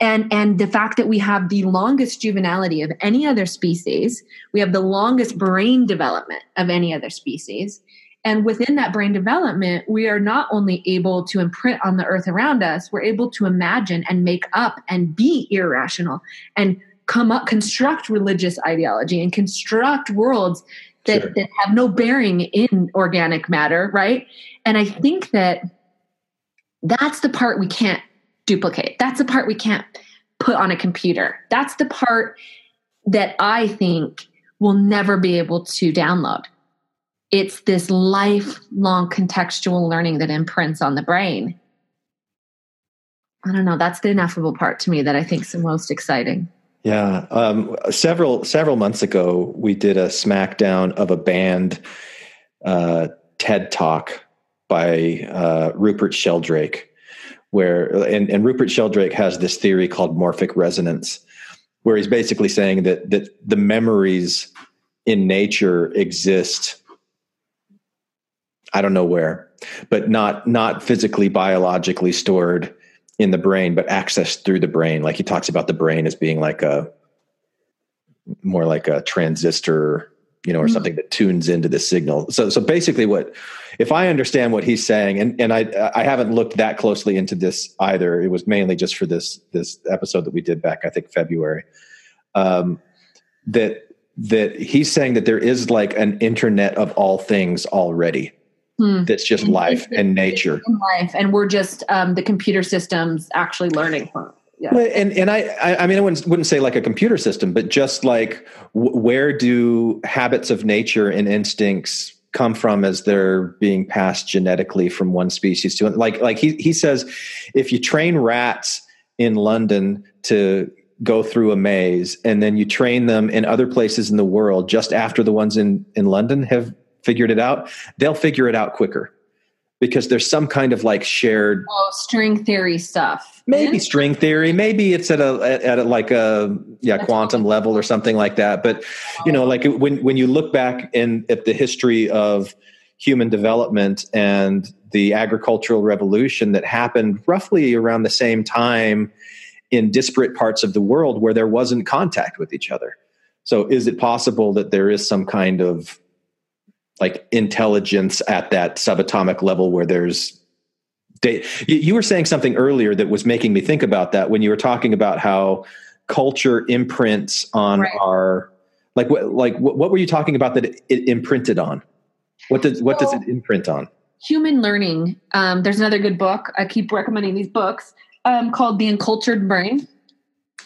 And, and the fact that we have the longest juvenility of any other species, we have the longest brain development of any other species. And within that brain development, we are not only able to imprint on the earth around us, we're able to imagine and make up and be irrational and come up, construct religious ideology and construct worlds that, sure. that have no bearing in organic matter, right? And I think that that's the part we can't duplicate. That's the part we can't put on a computer. That's the part that I think we'll never be able to download. It's this lifelong contextual learning that imprints on the brain. I don't know. That's the ineffable part to me that I think is the most exciting. Yeah. Um, several, several months ago, we did a smackdown of a banned uh, TED Talk by uh, Rupert Sheldrake, where, and, and Rupert Sheldrake has this theory called morphic resonance, where he's basically saying that, that the memories in nature exist, I don't know where, but not, not physically, biologically stored in the brain, but accessed through the brain. Like, he talks about the brain as being like a, more like a transistor, you know, or mm-hmm. something that tunes into the signal. So, so basically what, if I understand what he's saying, and, and I, I haven't looked that closely into this either. It was mainly just for this, this episode that we did back, I think February, um, that, that he's saying that there is like an internet of all things already. Hmm. That's just and life and nature and life. And we're just, um, the computer systems actually learning from it. Yeah. And, and I, I, I mean, I wouldn't, wouldn't say like a computer system, but just like w- where do habits of nature and instincts come from as they're being passed genetically from one species to another? Like, like he, he says, if you train rats in London to go through a maze, and then you train them in other places in the world, just after the ones in, in London have figured it out, they'll figure it out quicker, because there's some kind of like shared oh, string theory stuff. Maybe yeah. string theory. Maybe it's at a at, at a, like a yeah That's quantum cool. level or something like that. But oh. you know, like when when you look back in at the history of human development and the agricultural revolution that happened roughly around the same time in disparate parts of the world where there wasn't contact with each other. So is it possible that there is some kind of like intelligence at that subatomic level where there's data? You were saying something earlier that was making me think about that when you were talking about how culture imprints on right. our, like, what, like what, what were you talking about that it, it imprinted on? What does, what so, does it imprint on? Human learning. Um, there's another good book. I keep recommending these books um, called The Encultured Brain.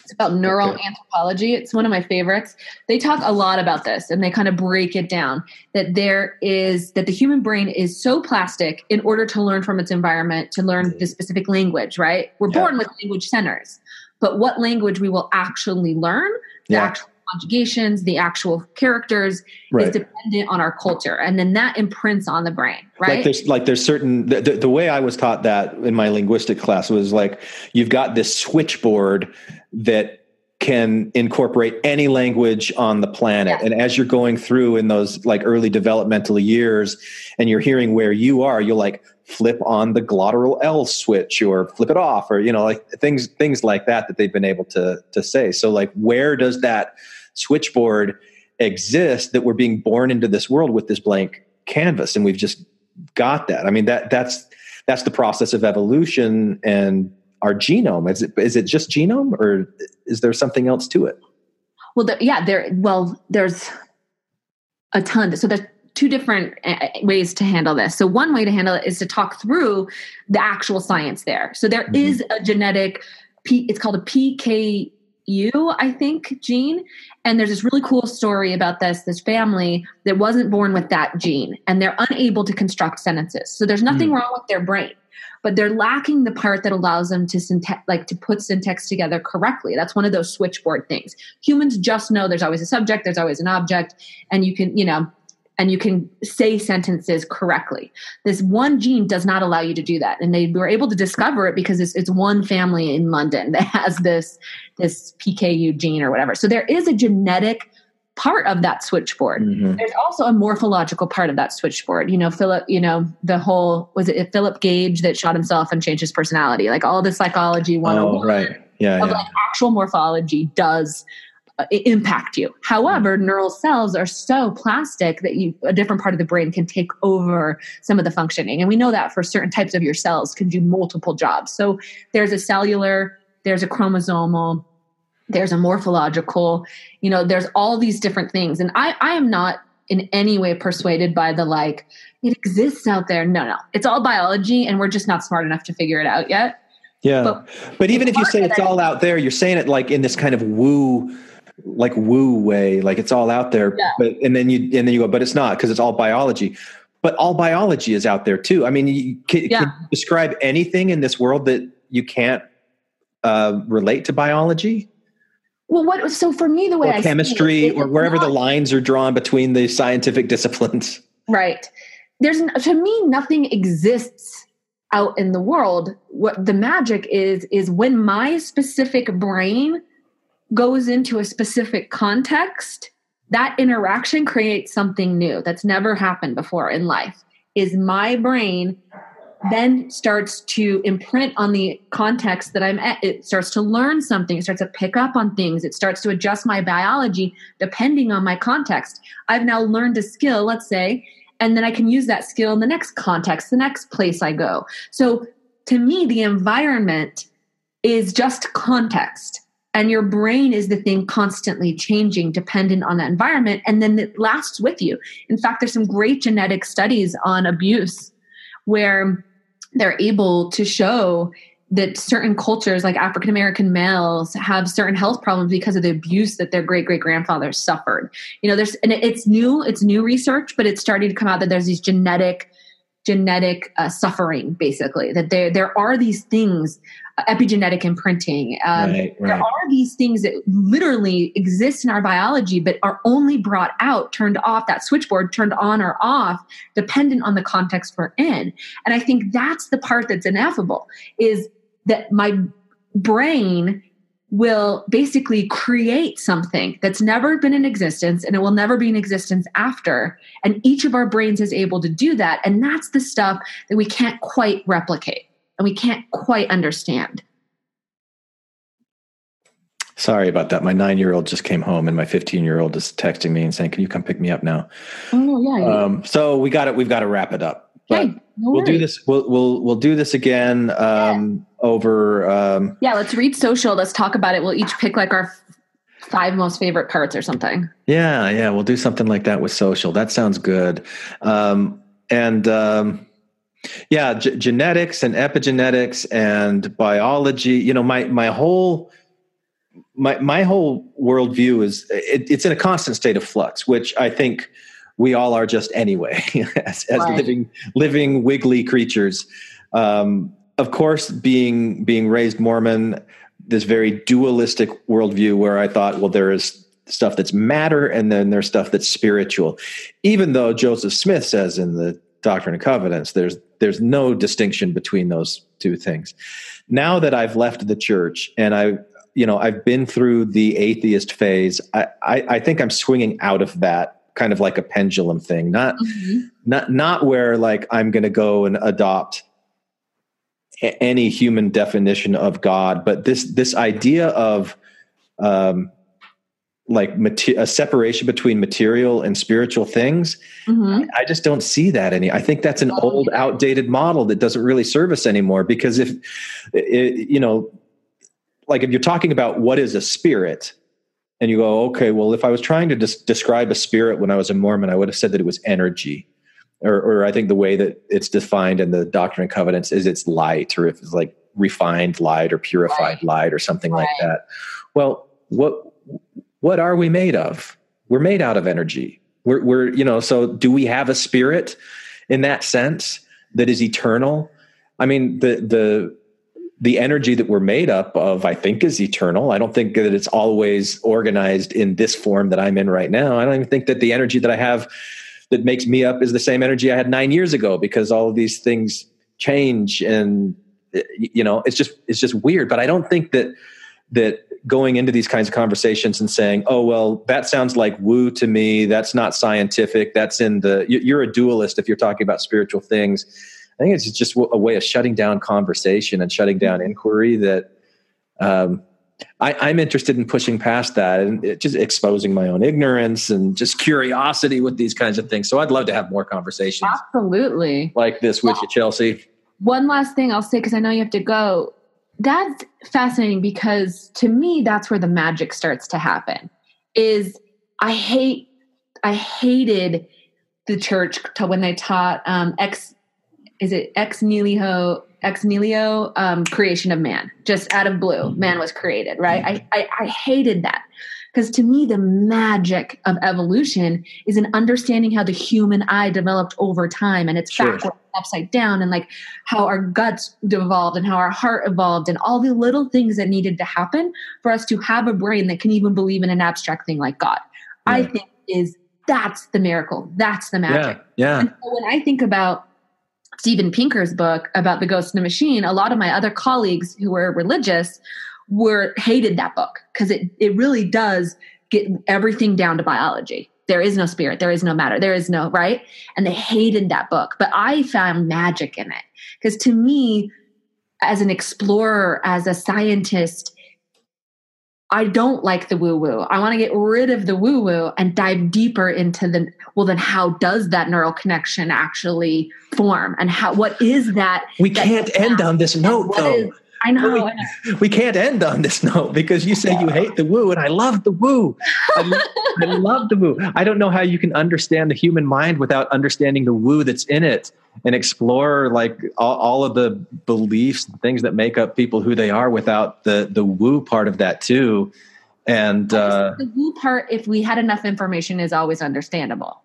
It's about neural okay. anthropology. It's one of my favorites. They talk a lot about this, and they kind of break it down, that there is, that the human brain is so plastic in order to learn from its environment, to learn the specific language, right? We're yeah. born with language centers, but what language we will actually learn, the yeah. actual conjugations, the actual characters right. is dependent on our culture. And then that imprints on the brain, right? Like there's, like there's certain, the, the, the way I was taught that in my linguistic class was like, you've got this switchboard that can incorporate any language on the planet. Yeah. And as you're going through in those like early developmental years and you're hearing where you are, you'll like flip on the glottal L switch or flip it off, or, you know, like things, things like that, that they've been able to, to say. So like, where does that switchboard exist that we're being born into this world with this blank canvas? And we've just got that. I mean, that that's, that's the process of evolution and our genome. Is it, is it just genome, or is there something else to it? Well, the, yeah, there, well, there's a ton. So there's two different ways to handle this. So one way to handle it is to talk through the actual science there. So there mm-hmm. is a genetic, P, it's called a P K U, I think, gene. And there's this really cool story about this, this family that wasn't born with that gene, and they're unable to construct sentences. So there's nothing mm. wrong with their brain. but they're lacking the part that allows them to syntax, like to put syntax together correctly. That's one of those switchboard things. Humans just know there's always a subject, there's always an object, and you can, you know, and you can say sentences correctly. This one gene does not allow you to do that. And they were able to discover it because it's, it's one family in London that has this, this P K U gene or whatever. So there is a genetic part of that switchboard. Mm-hmm. There's also a morphological part of that switchboard. You know, Philip, you know, the whole, was it Philip Gage that shot himself and changed his personality? Like all the psychology one oh one. Oh, right. Yeah. Of yeah. Like actual morphology does impact you. However, neural cells are so plastic that you, a different part of the brain can take over some of the functioning. And we know that for certain types of your cells can do multiple jobs. So there's a cellular, there's a chromosomal, there's a morphological, you know, there's all these different things. And I, I am not in any way persuaded by the, like, it exists out there. No, no, it's all biology and we're just not smart enough to figure it out yet. Yeah. But, but even if you say it's all out there, you're saying it like in this kind of woo like woo way, like it's all out there, yeah. but, and then you, and then you go, but it's not, 'cause it's all biology, but all biology is out there too. I mean, you can, yeah. can you describe anything in this world that you can't uh, relate to biology? Well, what, so for me, the way or I chemistry it, or wherever not, the lines are drawn between the scientific disciplines. Right. There's, to me, nothing exists out in the world. What the magic is, is when my specific brain goes into a specific context, that interaction creates something new that's never happened before in life. Is my brain then starts to imprint on the context that I'm at. It starts to learn something. It starts to pick up on things. It starts to adjust my biology depending on my context. I've now learned a skill, let's say, and then I can use that skill in the next context, the next place I go. So to me, the environment is just context. And your brain is the thing constantly changing dependent on that environment. And then it lasts with you. In fact, there's some great genetic studies on abuse where they're able to show that certain cultures, like African-American males, have certain health problems because of the abuse that their great-great-grandfathers suffered. You know, there's, and it's new, it's new research, but it's starting to come out that there's these genetic genetic uh, suffering, basically, that there, there are these things, uh, epigenetic imprinting. Um, right, right. There are these things that literally exist in our biology, but are only brought out, turned off, that switchboard turned on or off, dependent on the context we're in. And I think that's the part that's ineffable, is that my brain will basically create something that's never been in existence and it will never be in existence after. And each of our brains is able to do that. And that's the stuff that we can't quite replicate and we can't quite understand. Sorry about that. My nine-year-old just came home and my fifteen-year-old is texting me and saying, can you come pick me up now? Oh yeah. yeah. Um, so we got it. We've got to wrap it up, but hey, no we'll do this. We'll, we'll, we'll do this again. Um, yeah. Over, um, yeah, let's read Social. Let's talk about it. We'll each pick like our f- five most favorite parts or something. Yeah, yeah, we'll do something like that with Social. That sounds good. Um, and um, yeah, g- genetics and epigenetics and biology. You know, my my whole my my whole worldview is it, it's in a constant state of flux, which I think we all are just anyway, as, as right. living living wiggly creatures. Um, Of course, being being raised Mormon, this very dualistic worldview where I thought, well, there is stuff that's matter and then there's stuff that's spiritual. Even though Joseph Smith says in the Doctrine and Covenants, there's there's no distinction between those two things. Now that I've left the church and I, you know, I've been through the atheist phase, I, I, I think I'm swinging out of that. Kind of like a pendulum thing, not mm-hmm. not not where like I'm going to go and adopt any human definition of God, but this, this idea of, um, like mater- a separation between material and spiritual things. Mm-hmm. I, I just don't see that any, I think that's an old outdated model that doesn't really serve us anymore because if it, you know, like if you're talking about what is a spirit and you go, okay, well, if I was trying to des- describe a spirit when I was a Mormon, I would have said that it was energy. Or, or I think the way that it's defined in the Doctrine and Covenants is it's light, or if it's like refined light or purified right. light or something right. like that. Well, what what are we made of? We're made out of energy. We're, we're you know. So do we have a spirit in that sense that is eternal? I mean, the the the energy that we're made up of, I think, is eternal. I don't think that it's always organized in this form that I'm in right now. I don't even think that the energy that I have that makes me up is the same energy I had nine years ago, because all of these things change, and you know, it's just it's just weird. But I don't think that that going into these kinds of conversations and saying, oh, well, that sounds like woo to me, that's not scientific, that's in the, you're a dualist if you're talking about spiritual things. I think it's just a way of shutting down conversation and shutting down inquiry that um, I, I'm interested in pushing past that, and it just exposing my own ignorance and just curiosity with these kinds of things. So I'd love to have more conversations. Absolutely. Like this with well, you, Chelsea. One last thing I'll say, because I know you have to go. That's fascinating, because to me, that's where the magic starts to happen. Is I hate, I hated the church till when they taught um, ex, is it ex nihilo, ex nihilo um, creation of man, just out of blue, man was created, right? I, I, I hated that, because to me, the magic of evolution is in understanding how the human eye developed over time, and it's sure. backwards, upside down, and like how our guts evolved and how our heart evolved and all the little things that needed to happen for us to have a brain that can even believe in an abstract thing like God. Yeah. I think is that's the miracle. That's the magic. Yeah. yeah. And so when I think about Steven Pinker's book about the ghost in the machine, a lot of my other colleagues who were religious were hated that book, because it, it really does get everything down to biology. There is no spirit. There is no matter. There is no, right? And they hated that book. But I found magic in it, because to me, as an explorer, as a scientist, I don't like the woo-woo. I want to get rid of the woo-woo and dive deeper into the, well, then how does that neural connection actually form? And how? What is that? We that can't end on this note, though. Is, I know, well, we, I know. We can't end on this note, because you say you hate the woo, and I love the woo. I, lo- I love the woo. I don't know how you can understand the human mind without understanding the woo that's in it, and explore like all, all of the beliefs and things that make up people who they are without the, the woo part of that too. And uh, the woo part, if we had enough information, is always understandable.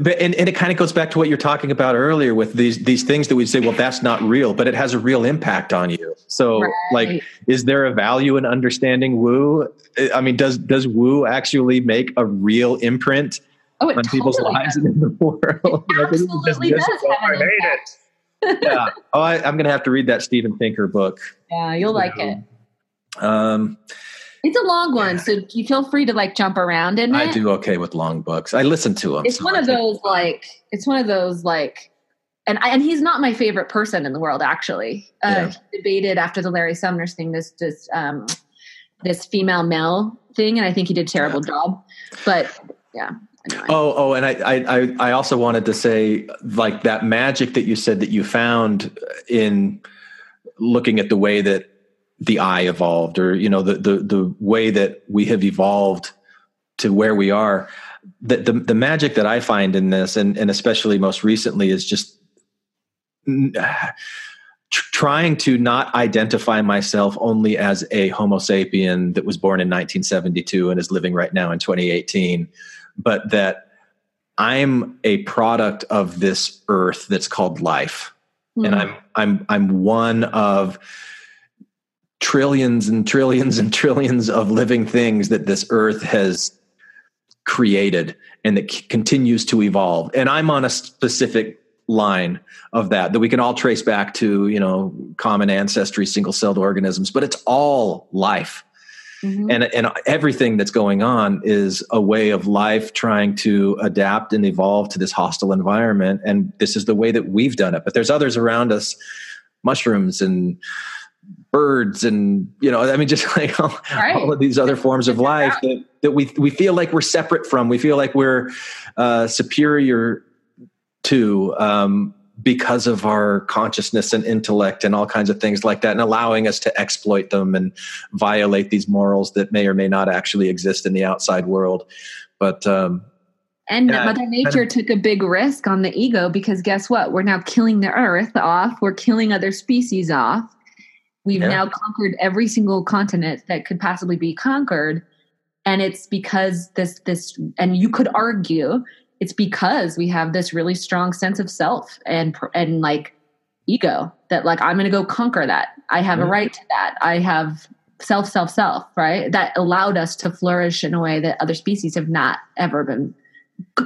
But, and, and it kind of goes back to what you're talking about earlier with these these things that we say, well, that's not real, but it has a real impact on you. So, right. like, is there a value in understanding woo? I mean, does does woo actually make a real imprint oh, on totally people's lives does. And in the world? It absolutely like, just, does just, have an impact. It. yeah. Oh, I, I'm going to have to read that Steven Pinker book. Yeah, you'll you like know. it. Um. It's a long one, so you feel free to like jump around in it. I do okay with long books. I listen to them. It's so one of those like, it's one of those like, and I, and he's not my favorite person in the world, actually. Uh, yeah. He debated after the Larry Summers thing, this this um, this female male thing, and I think he did a terrible yeah. job. But yeah. Anyway. Oh, oh, and I, I, I also wanted to say like that magic that you said that you found in looking at the way that the eye evolved, or, you know, the, the, the way that we have evolved to where we are, the, the, the magic that I find in this, and, and especially most recently, is just trying to not identify myself only as a Homo sapien that was born in nineteen seventy-two and is living right now in twenty eighteen, but that I'm a product of this earth that's called life. Mm-hmm. And I'm, I'm, I'm one of trillions and trillions and trillions of living things that this earth has created, and that c- continues to evolve. And I'm on a specific line of that, that we can all trace back to, you know, common ancestry, single celled organisms, but it's all life. Mm-hmm. And, and everything that's going on is a way of life trying to adapt and evolve to this hostile environment. And this is the way that we've done it, but there's others around us, mushrooms and birds and, you know, I mean, just like all, right. all of these other forms of life that, that we we feel like we're separate from, we feel like we're uh, superior to um, because of our consciousness and intellect and all kinds of things like that, and allowing us to exploit them and violate these morals that may or may not actually exist in the outside world. But um, and yeah, Mother Nature took a big risk on the ego, because guess what? We're now killing the earth off. We're killing other species off. We've yeah. now conquered every single continent that could possibly be conquered. And it's because this, this, and you could argue it's because we have this really strong sense of self and, and like ego that like, I'm going to go conquer that. I have mm-hmm. a right to that. I have self, self, self, right? That allowed us to flourish in a way that other species have not ever been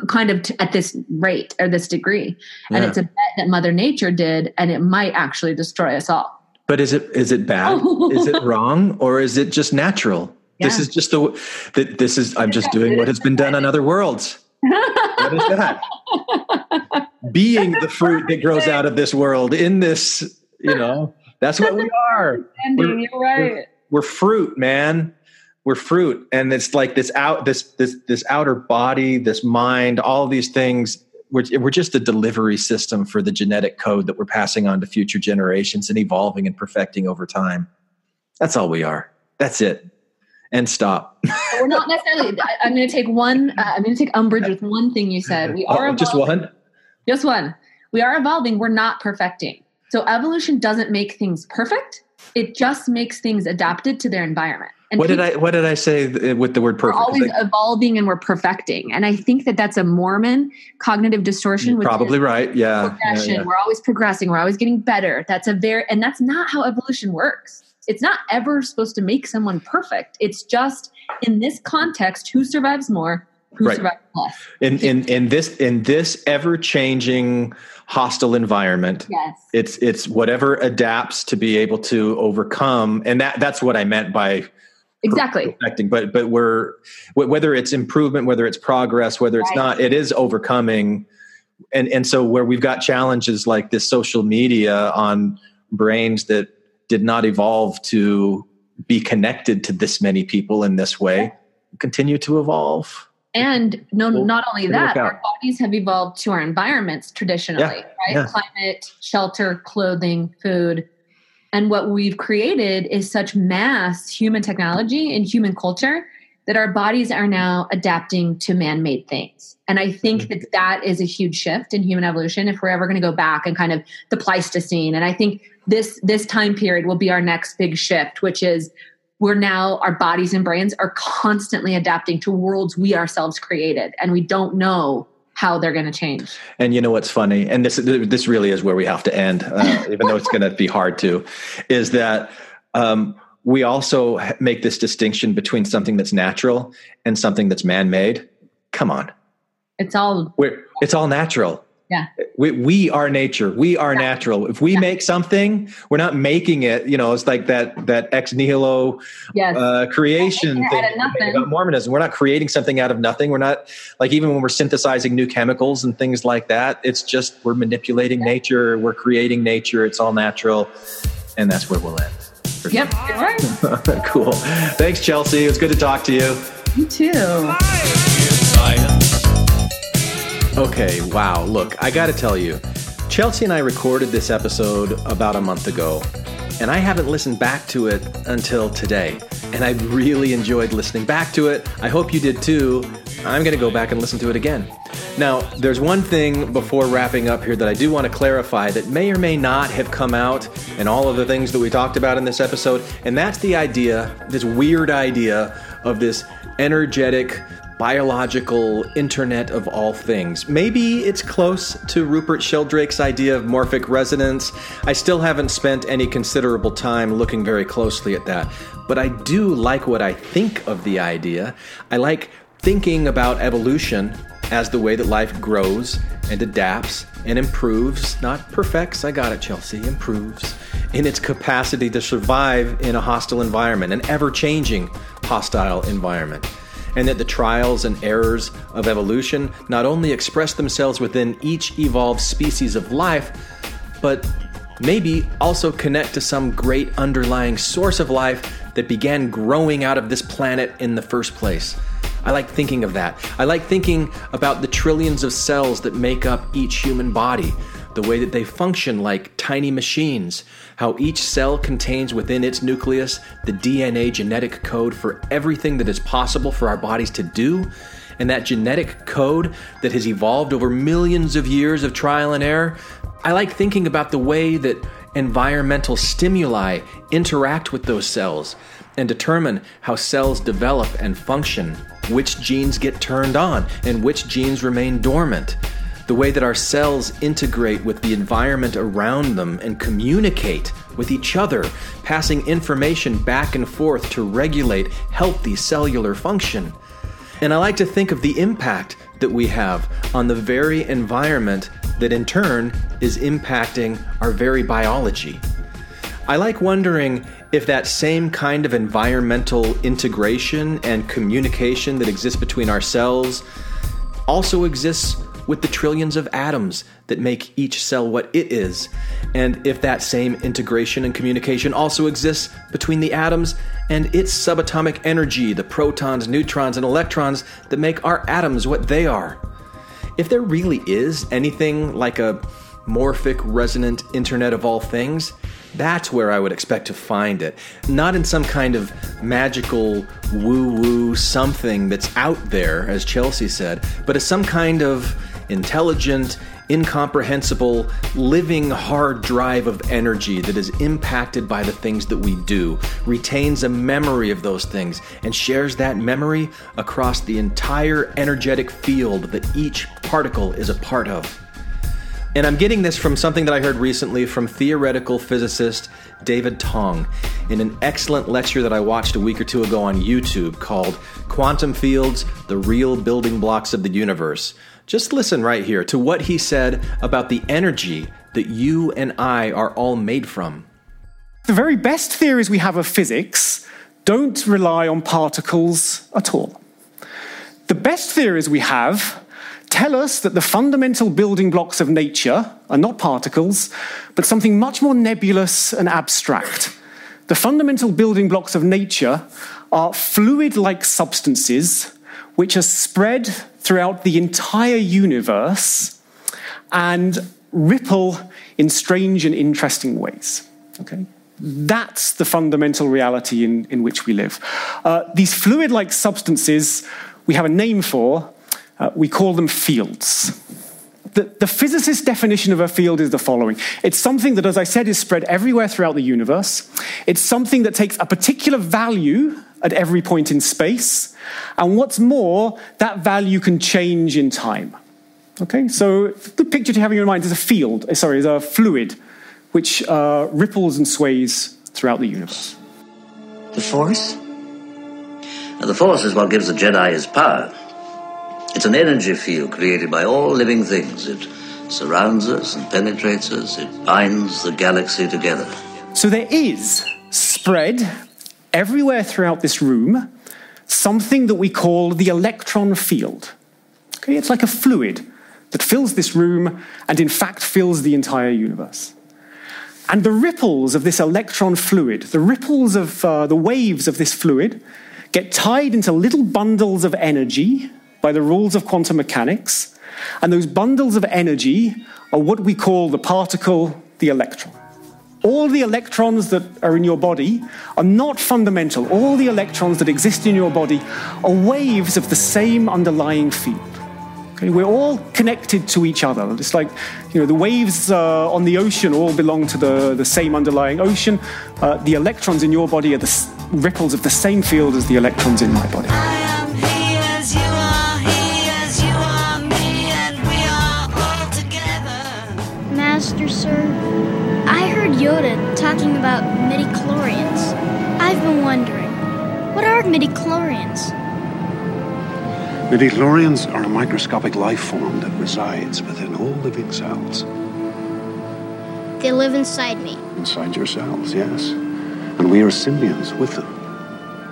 kind of t- at this rate or this degree. And yeah. it's a bet that Mother Nature did, and it might actually destroy us all. But is it, is it bad? Is it wrong? Or is it just natural? Yeah. This is just the, that this is, I'm just doing what has been done on other worlds. What is that? Being the fruit that grows out of this world in this, you know, that's what we are. We're, You're right. we're, we're fruit, man. We're fruit. And it's like this out, this, this, this outer body, this mind, all of these things. We're, we're just the delivery system for the genetic code that we're passing on to future generations and evolving and perfecting over time. That's all we are. That's it. And stop. We're not necessarily. I'm going to take one. Uh, I'm going to take umbrage with one thing you said. We are oh, just one. Just one. We are evolving. We're not perfecting. So evolution doesn't make things perfect. It just makes things adapted to their environment. And what people, did I? What did I say with the word perfect? We're always like, evolving and we're perfecting. And I think that that's a Mormon cognitive distortion. You're probably right. Yeah. Progression. Yeah, yeah. We're always progressing. We're always getting better. That's a very and that's not how evolution works. It's not ever supposed to make someone perfect. It's just in this context, who survives more, who right. survives less. In in in this in this ever-changing hostile environment, yes. it's it's whatever adapts to be able to overcome, and that that's what I meant by exactly perfecting. But but we're whether it's improvement, whether it's progress, whether it's right. not, it is overcoming, and and so where we've got challenges like this social media on brains that did not evolve to be connected to this many people in this way, continue to evolve. And no, we'll, not only that, our bodies have evolved to our environments traditionally, yeah, right? Yeah. Climate, shelter, clothing, food. And what we've created is such mass human technology and human culture that our bodies are now adapting to man-made things. And I think mm-hmm. that that is a huge shift in human evolution if we're ever going to go back and kind of the Pleistocene. And I think this this time period will be our next big shift, which is we're now, our bodies and brains are constantly adapting to worlds we ourselves created, and we don't know how they're going to change. And you know what's funny, and this this really is where we have to end, uh, even though it's going to be hard to, is that um, we also make this distinction between something that's natural and something that's man-made. Come on. It's all... We're, it's all natural. Yeah. We we are nature. We are yeah. natural. If we yeah. make something, we're not making it, you know, it's like that that ex nihilo yes. uh, creation yeah, thing about Mormonism. We're not creating something out of nothing. We're not, like, even when we're synthesizing new chemicals and things like that, it's just we're manipulating yeah. nature. We're creating nature. It's all natural. And that's where we'll end. Yep. You're right. Cool. Thanks, Chelsea. It was good to talk to you. You too. Okay. Wow. Look, I got to tell you, Chelsea and I recorded this episode about a month ago, and I haven't listened back to it until today. And I really enjoyed listening back to it. I hope you did too. I'm going to go back and listen to it again. Now, there's one thing before wrapping up here that I do want to clarify that may or may not have come out in all of the things that we talked about in this episode. And that's the idea, this weird idea of this energetic, biological internet of all things. Maybe it's close to Rupert Sheldrake's idea of morphic resonance. I still haven't spent any considerable time looking very closely at that, but I do like what I think of the idea. I like thinking about evolution as the way that life grows and adapts and improves, not perfects, I got it, Chelsea, improves, in its capacity to survive in a hostile environment, an ever-changing hostile environment. And that the trials and errors of evolution not only express themselves within each evolved species of life, but maybe also connect to some great underlying source of life that began growing out of this planet in the first place. I like thinking of that. I like thinking about the trillions of cells that make up each human body, the way that they function like tiny machines, how each cell contains within its nucleus the D N A genetic code for everything that is possible for our bodies to do, and that genetic code that has evolved over millions of years of trial and error. I like thinking about the way that environmental stimuli interact with those cells and determine how cells develop and function, which genes get turned on, and which genes remain dormant. the way that our cells integrate with the environment around them and communicate with each other, passing information back and forth to regulate healthy cellular function. And I like to think of the impact that we have on the very environment that in turn is impacting our very biology. I like wondering if that same kind of environmental integration and communication that exists between ourselves also exists with the trillions of atoms that make each cell what it is, and if that same integration and communication also exists between the atoms and its subatomic energy, the protons, neutrons, and electrons that make our atoms what they are. If there really is anything like a morphic resonant internet of all things, that's where I would expect to find it. Not in some kind of magical woo-woo something that's out there, as Chelsea said, but as some kind of intelligent, incomprehensible, living hard drive of energy that is impacted by the things that we do, retains a memory of those things, and shares that memory across the entire energetic field that each particle is a part of. And I'm getting this from something that I heard recently from theoretical physicist David Tong in an excellent lecture that I watched a week or two ago on YouTube called Quantum Fields, The Real Building Blocks of the Universe. Just listen right here to what he said about the energy that you and I are all made from. The very best theories we have of physics don't rely on particles at all. The best theories we have tell us that the fundamental building blocks of nature are not particles, but something much more nebulous and abstract. The fundamental building blocks of nature are fluid-like substances which are spread throughout the entire universe and ripple in strange and interesting ways. Okay? That's the fundamental reality in, in which we live. Uh, these fluid-like substances we have a name for. Uh, we call them fields. The, the physicist's definition of a field is the following. It's something that, as I said, is spread everywhere throughout the universe. It's something that takes a particular value at every point in space. And what's more, that value can change in time. Okay, so the picture to have in your mind is a field, sorry, is a fluid, which uh, ripples and sways throughout the universe. The Force? Now, the Force is what gives the Jedi his power. It's an energy field created by all living things. It surrounds us and penetrates us. It binds the galaxy together. So there is spread everywhere throughout this room something that we call the electron field. Okay, it's like a fluid that fills this room and in fact fills the entire universe. And the ripples of this electron fluid, the ripples of uh, the waves of this fluid get tied into little bundles of energy by the rules of quantum mechanics, and those bundles of energy are what we call the particle, the electron. All the electrons that are in your body are not fundamental. All the electrons that exist in your body are waves of the same underlying field. Okay? We're all connected to each other. It's like, you know, the waves uh, on the ocean all belong to the, the same underlying ocean. Uh, the electrons in your body are the s- ripples of the same field as the electrons in my body. Master, sir, I heard Yoda talking about midichlorians. I've been wondering, what are midichlorians? Midichlorians are a microscopic life form that resides within all living cells. They live inside me? Inside your cells, yes. And we are symbionts with them.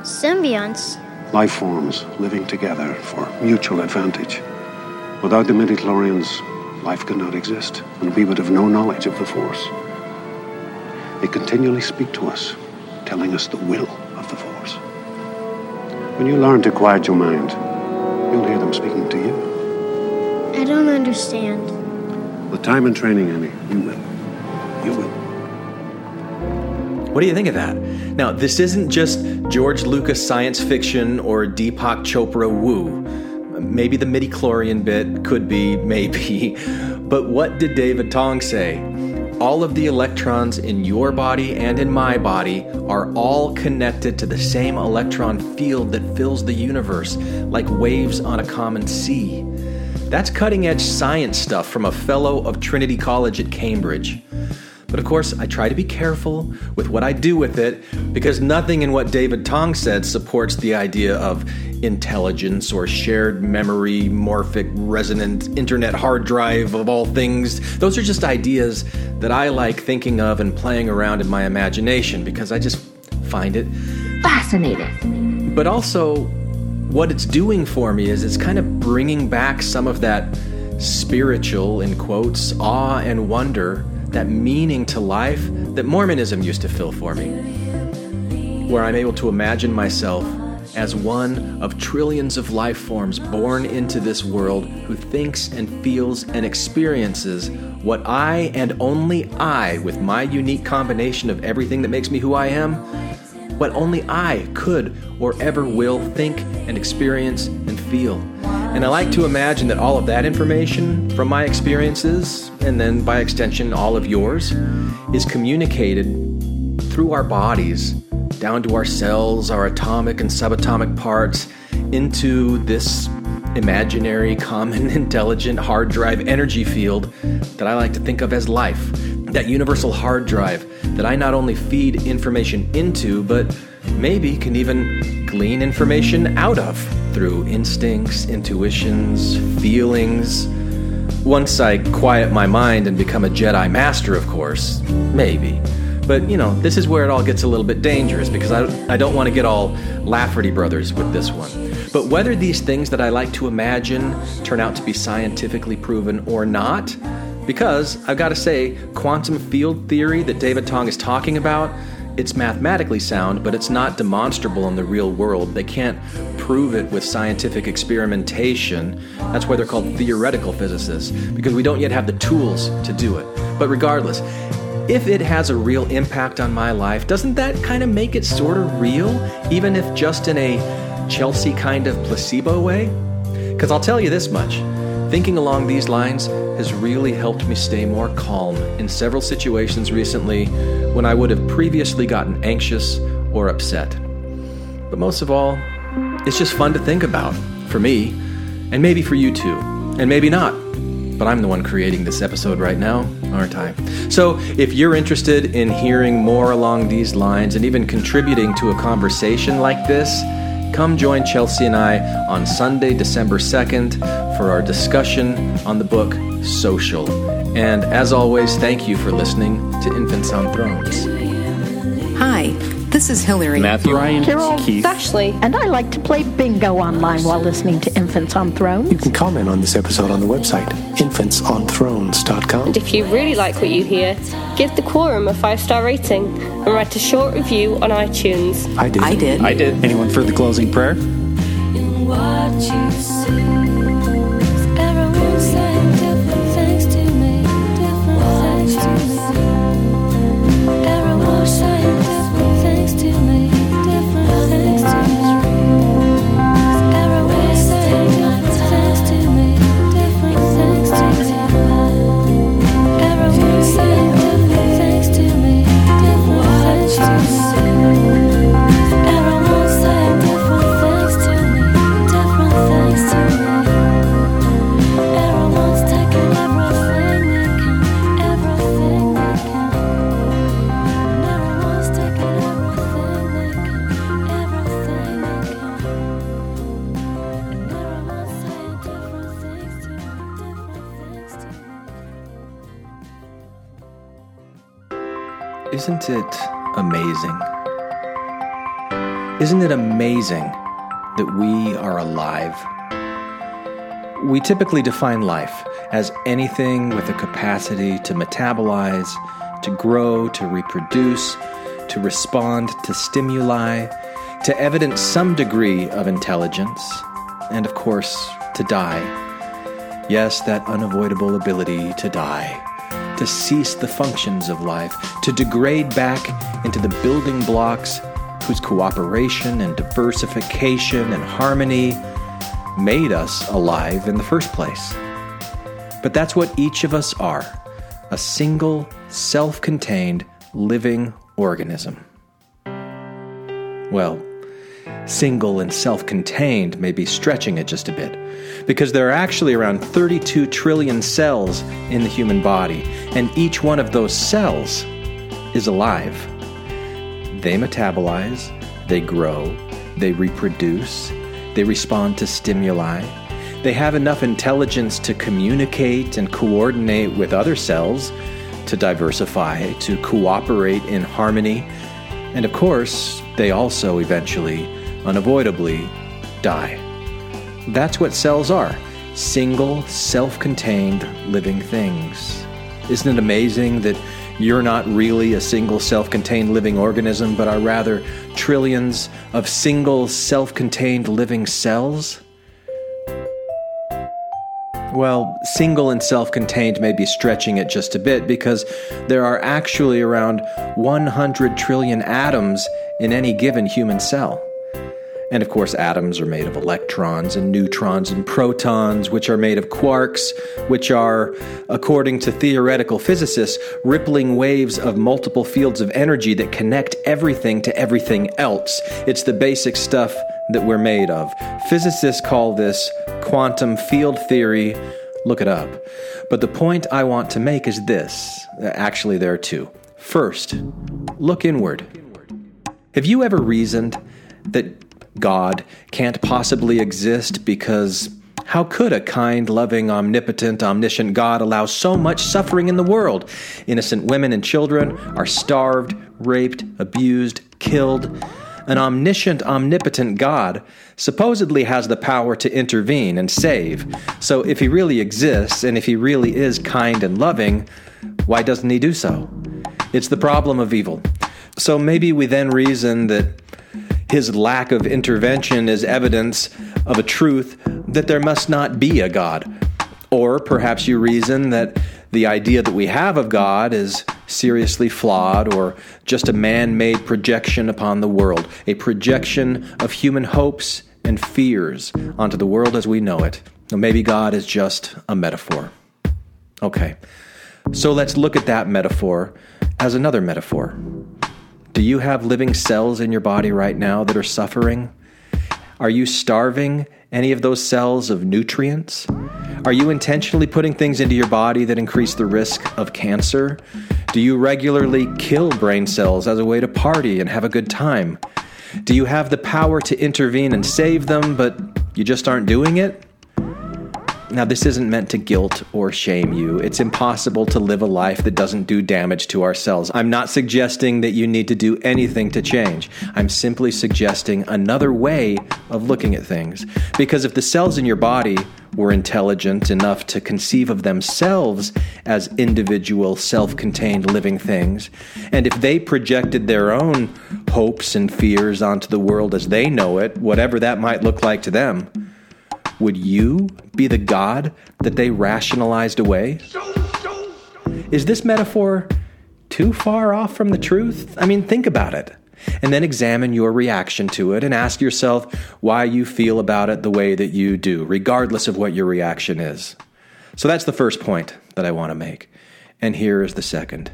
Symbionts? Life forms living together for mutual advantage. Without the midichlorians, life could not exist, and we would have no knowledge of the Force. They continually speak to us, telling us the will of the Force. When you learn to quiet your mind, you'll hear them speaking to you. I don't understand. With time and training, Annie, you will. You will. What do you think of that? Now, this isn't just George Lucas science fiction or Deepak Chopra woo. Maybe the midichlorian bit could be, maybe. But what did David Tong say? All of the electrons in your body and in my body are all connected to the same electron field that fills the universe, like waves on a common sea. That's cutting-edge science stuff from a fellow of Trinity College at Cambridge. But of course, I try to be careful with what I do with it, because nothing in what David Tong said supports the idea of intelligence or shared memory, morphic, resonant, internet hard drive of all things. Those are just ideas that I like thinking of and playing around in my imagination, because I just find it fascinating. But also, what it's doing for me is it's kind of bringing back some of that spiritual, in quotes, awe and wonder, that meaning to life that Mormonism used to fill for me, where I'm able to imagine myself as one of trillions of life forms born into this world who thinks and feels and experiences what I, and only I, with my unique combination of everything that makes me who I am, what only I could or ever will think and experience and feel. And I like to imagine that all of that information from my experiences, and then by extension all of yours, is communicated through our bodies, down to our cells, our atomic and subatomic parts, into this imaginary, common, intelligent hard drive energy field that I like to think of as life. That universal hard drive that I not only feed information into, but maybe can even glean information out of, through instincts, intuitions, feelings. Once I quiet my mind and become a Jedi Master, of course, maybe. But, you know, this is where it all gets a little bit dangerous, because I, I don't want to get all Lafferty Brothers with this one. But whether these things that I like to imagine turn out to be scientifically proven or not, because, I've got to say, quantum field theory that David Tong is talking about, it's mathematically sound, but it's not demonstrable in the real world. They can't prove it with scientific experimentation. That's why they're called theoretical physicists, because we don't yet have the tools to do it. But regardless, if it has a real impact on my life, doesn't that kind of make it sort of real, even if just in a Chelsea kind of placebo way? Because I'll tell you this much. Thinking along these lines has really helped me stay more calm in several situations recently when I would have previously gotten anxious or upset. But most of all, it's just fun to think about, for me, and maybe for you too, and maybe not. But I'm the one creating this episode right now, aren't I? So if you're interested in hearing more along these lines and even contributing to a conversation like this, come join Chelsea and I on Sunday, December second for our discussion on the book Social. And as always, thank you for listening to Infants on Thrones. Hi, this is Hillary, Matthew, Brian, Carol, Keith, Ashley, and I like to play bingo online while listening to Infants on Thrones. You can comment on this episode on the website, infants on thrones dot com. And if you really like what you hear, give the Quorum a five-star rating and write a short review on iTunes. I did. I did. I did. Anyone for the closing prayer? In what you see. Isn't it amazing? Isn't it amazing that we are alive? We typically define life as anything with the capacity to metabolize, to grow, to reproduce, to respond to stimuli, to evidence some degree of intelligence, and of course, to die. Yes, that unavoidable ability to die. To cease the functions of life, to degrade back into the building blocks whose cooperation and diversification and harmony made us alive in the first place. But that's what each of us are, a single, self-contained, living organism. Well, single and self-contained may be stretching it just a bit, because there are actually around thirty-two trillion cells in the human body, and each one of those cells is alive. They metabolize, they grow, they reproduce, they respond to stimuli, they have enough intelligence to communicate and coordinate with other cells, to diversify, to cooperate in harmony, and of course, they also eventually, unavoidably, die. That's what cells are, single, self-contained living things. Isn't it amazing that you're not really a single, self-contained living organism, but are rather trillions of single, self-contained living cells? Well, single and self-contained may be stretching it just a bit, because there are actually around one hundred trillion atoms in any given human cell. And of course, atoms are made of electrons and neutrons and protons, which are made of quarks, which are, according to theoretical physicists, rippling waves of multiple fields of energy that connect everything to everything else. It's the basic stuff that we're made of. Physicists call this quantum field theory. Look it up. But the point I want to make is this. Actually, there are two. First, look inward. Have you ever reasoned that God can't possibly exist because how could a kind, loving, omnipotent, omniscient God allow so much suffering in the world? Innocent women and children are starved, raped, abused, killed. An omniscient, omnipotent God supposedly has the power to intervene and save. So if he really exists, and if he really is kind and loving, why doesn't he do so? It's the problem of evil. So maybe we then reason that his lack of intervention is evidence of a truth that there must not be a God. Or perhaps you reason that the idea that we have of God is seriously flawed, or just a man-made projection upon the world, a projection of human hopes and fears onto the world as we know it. Or maybe God is just a metaphor. Okay, so let's look at that metaphor as another metaphor. Do you have living cells in your body right now that are suffering? Are you starving any of those cells of nutrients? Are you intentionally putting things into your body that increase the risk of cancer? Do you regularly kill brain cells as a way to party and have a good time? Do you have the power to intervene and save them, but you just aren't doing it? Now, this isn't meant to guilt or shame you. It's impossible to live a life that doesn't do damage to our cells. I'm not suggesting that you need to do anything to change. I'm simply suggesting another way of looking at things. Because if the cells in your body were intelligent enough to conceive of themselves as individual, self-contained living things, and if they projected their own hopes and fears onto the world as they know it, whatever that might look like to them, would you be the God that they rationalized away? Is this metaphor too far off from the truth? I mean, think about it, and then examine your reaction to it, and ask yourself why you feel about it the way that you do, regardless of what your reaction is. So that's the first point that I want to make. And here is the second.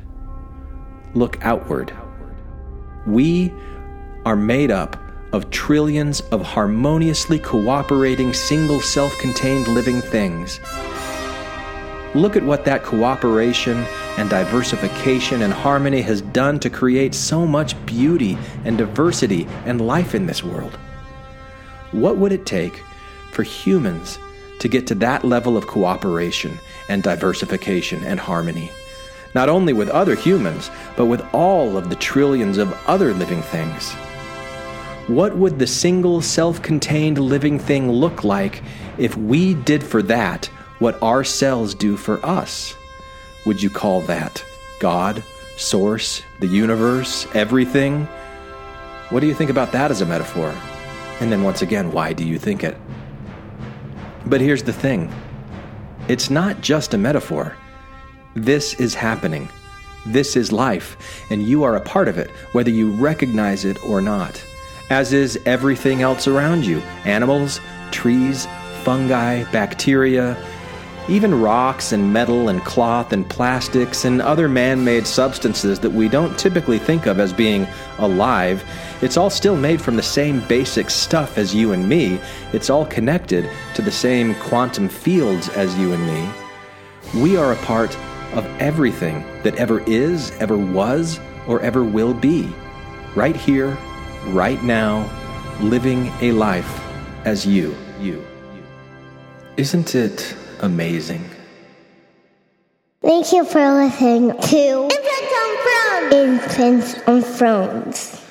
Look outward. We are made up of trillions of harmoniously cooperating, single, self-contained living things. Look at what that cooperation and diversification and harmony has done to create so much beauty and diversity and life in this world. What would it take for humans to get to that level of cooperation and diversification and harmony? Not only with other humans, but with all of the trillions of other living things. What would the single, self-contained living thing look like if we did for that what our cells do for us? Would you call that God, Source, the universe, everything? What do you think about that as a metaphor? And then once again, why do you think it? But here's the thing. It's not just a metaphor. This is happening. This is life, and you are a part of it, whether you recognize it or not. As is everything else around you, animals, trees, fungi, bacteria. even rocks and metal and cloth and plastics and other man-made substances that we don't typically think of as being alive, it's all still made from the same basic stuff as you and me. It's all connected to the same quantum fields as you and me. We are a part of everything that ever is, ever was, or ever will be, right here, right now, living a life as you. You. Isn't it amazing? Thank you for listening to Infants on Thrones. Infants on Thrones.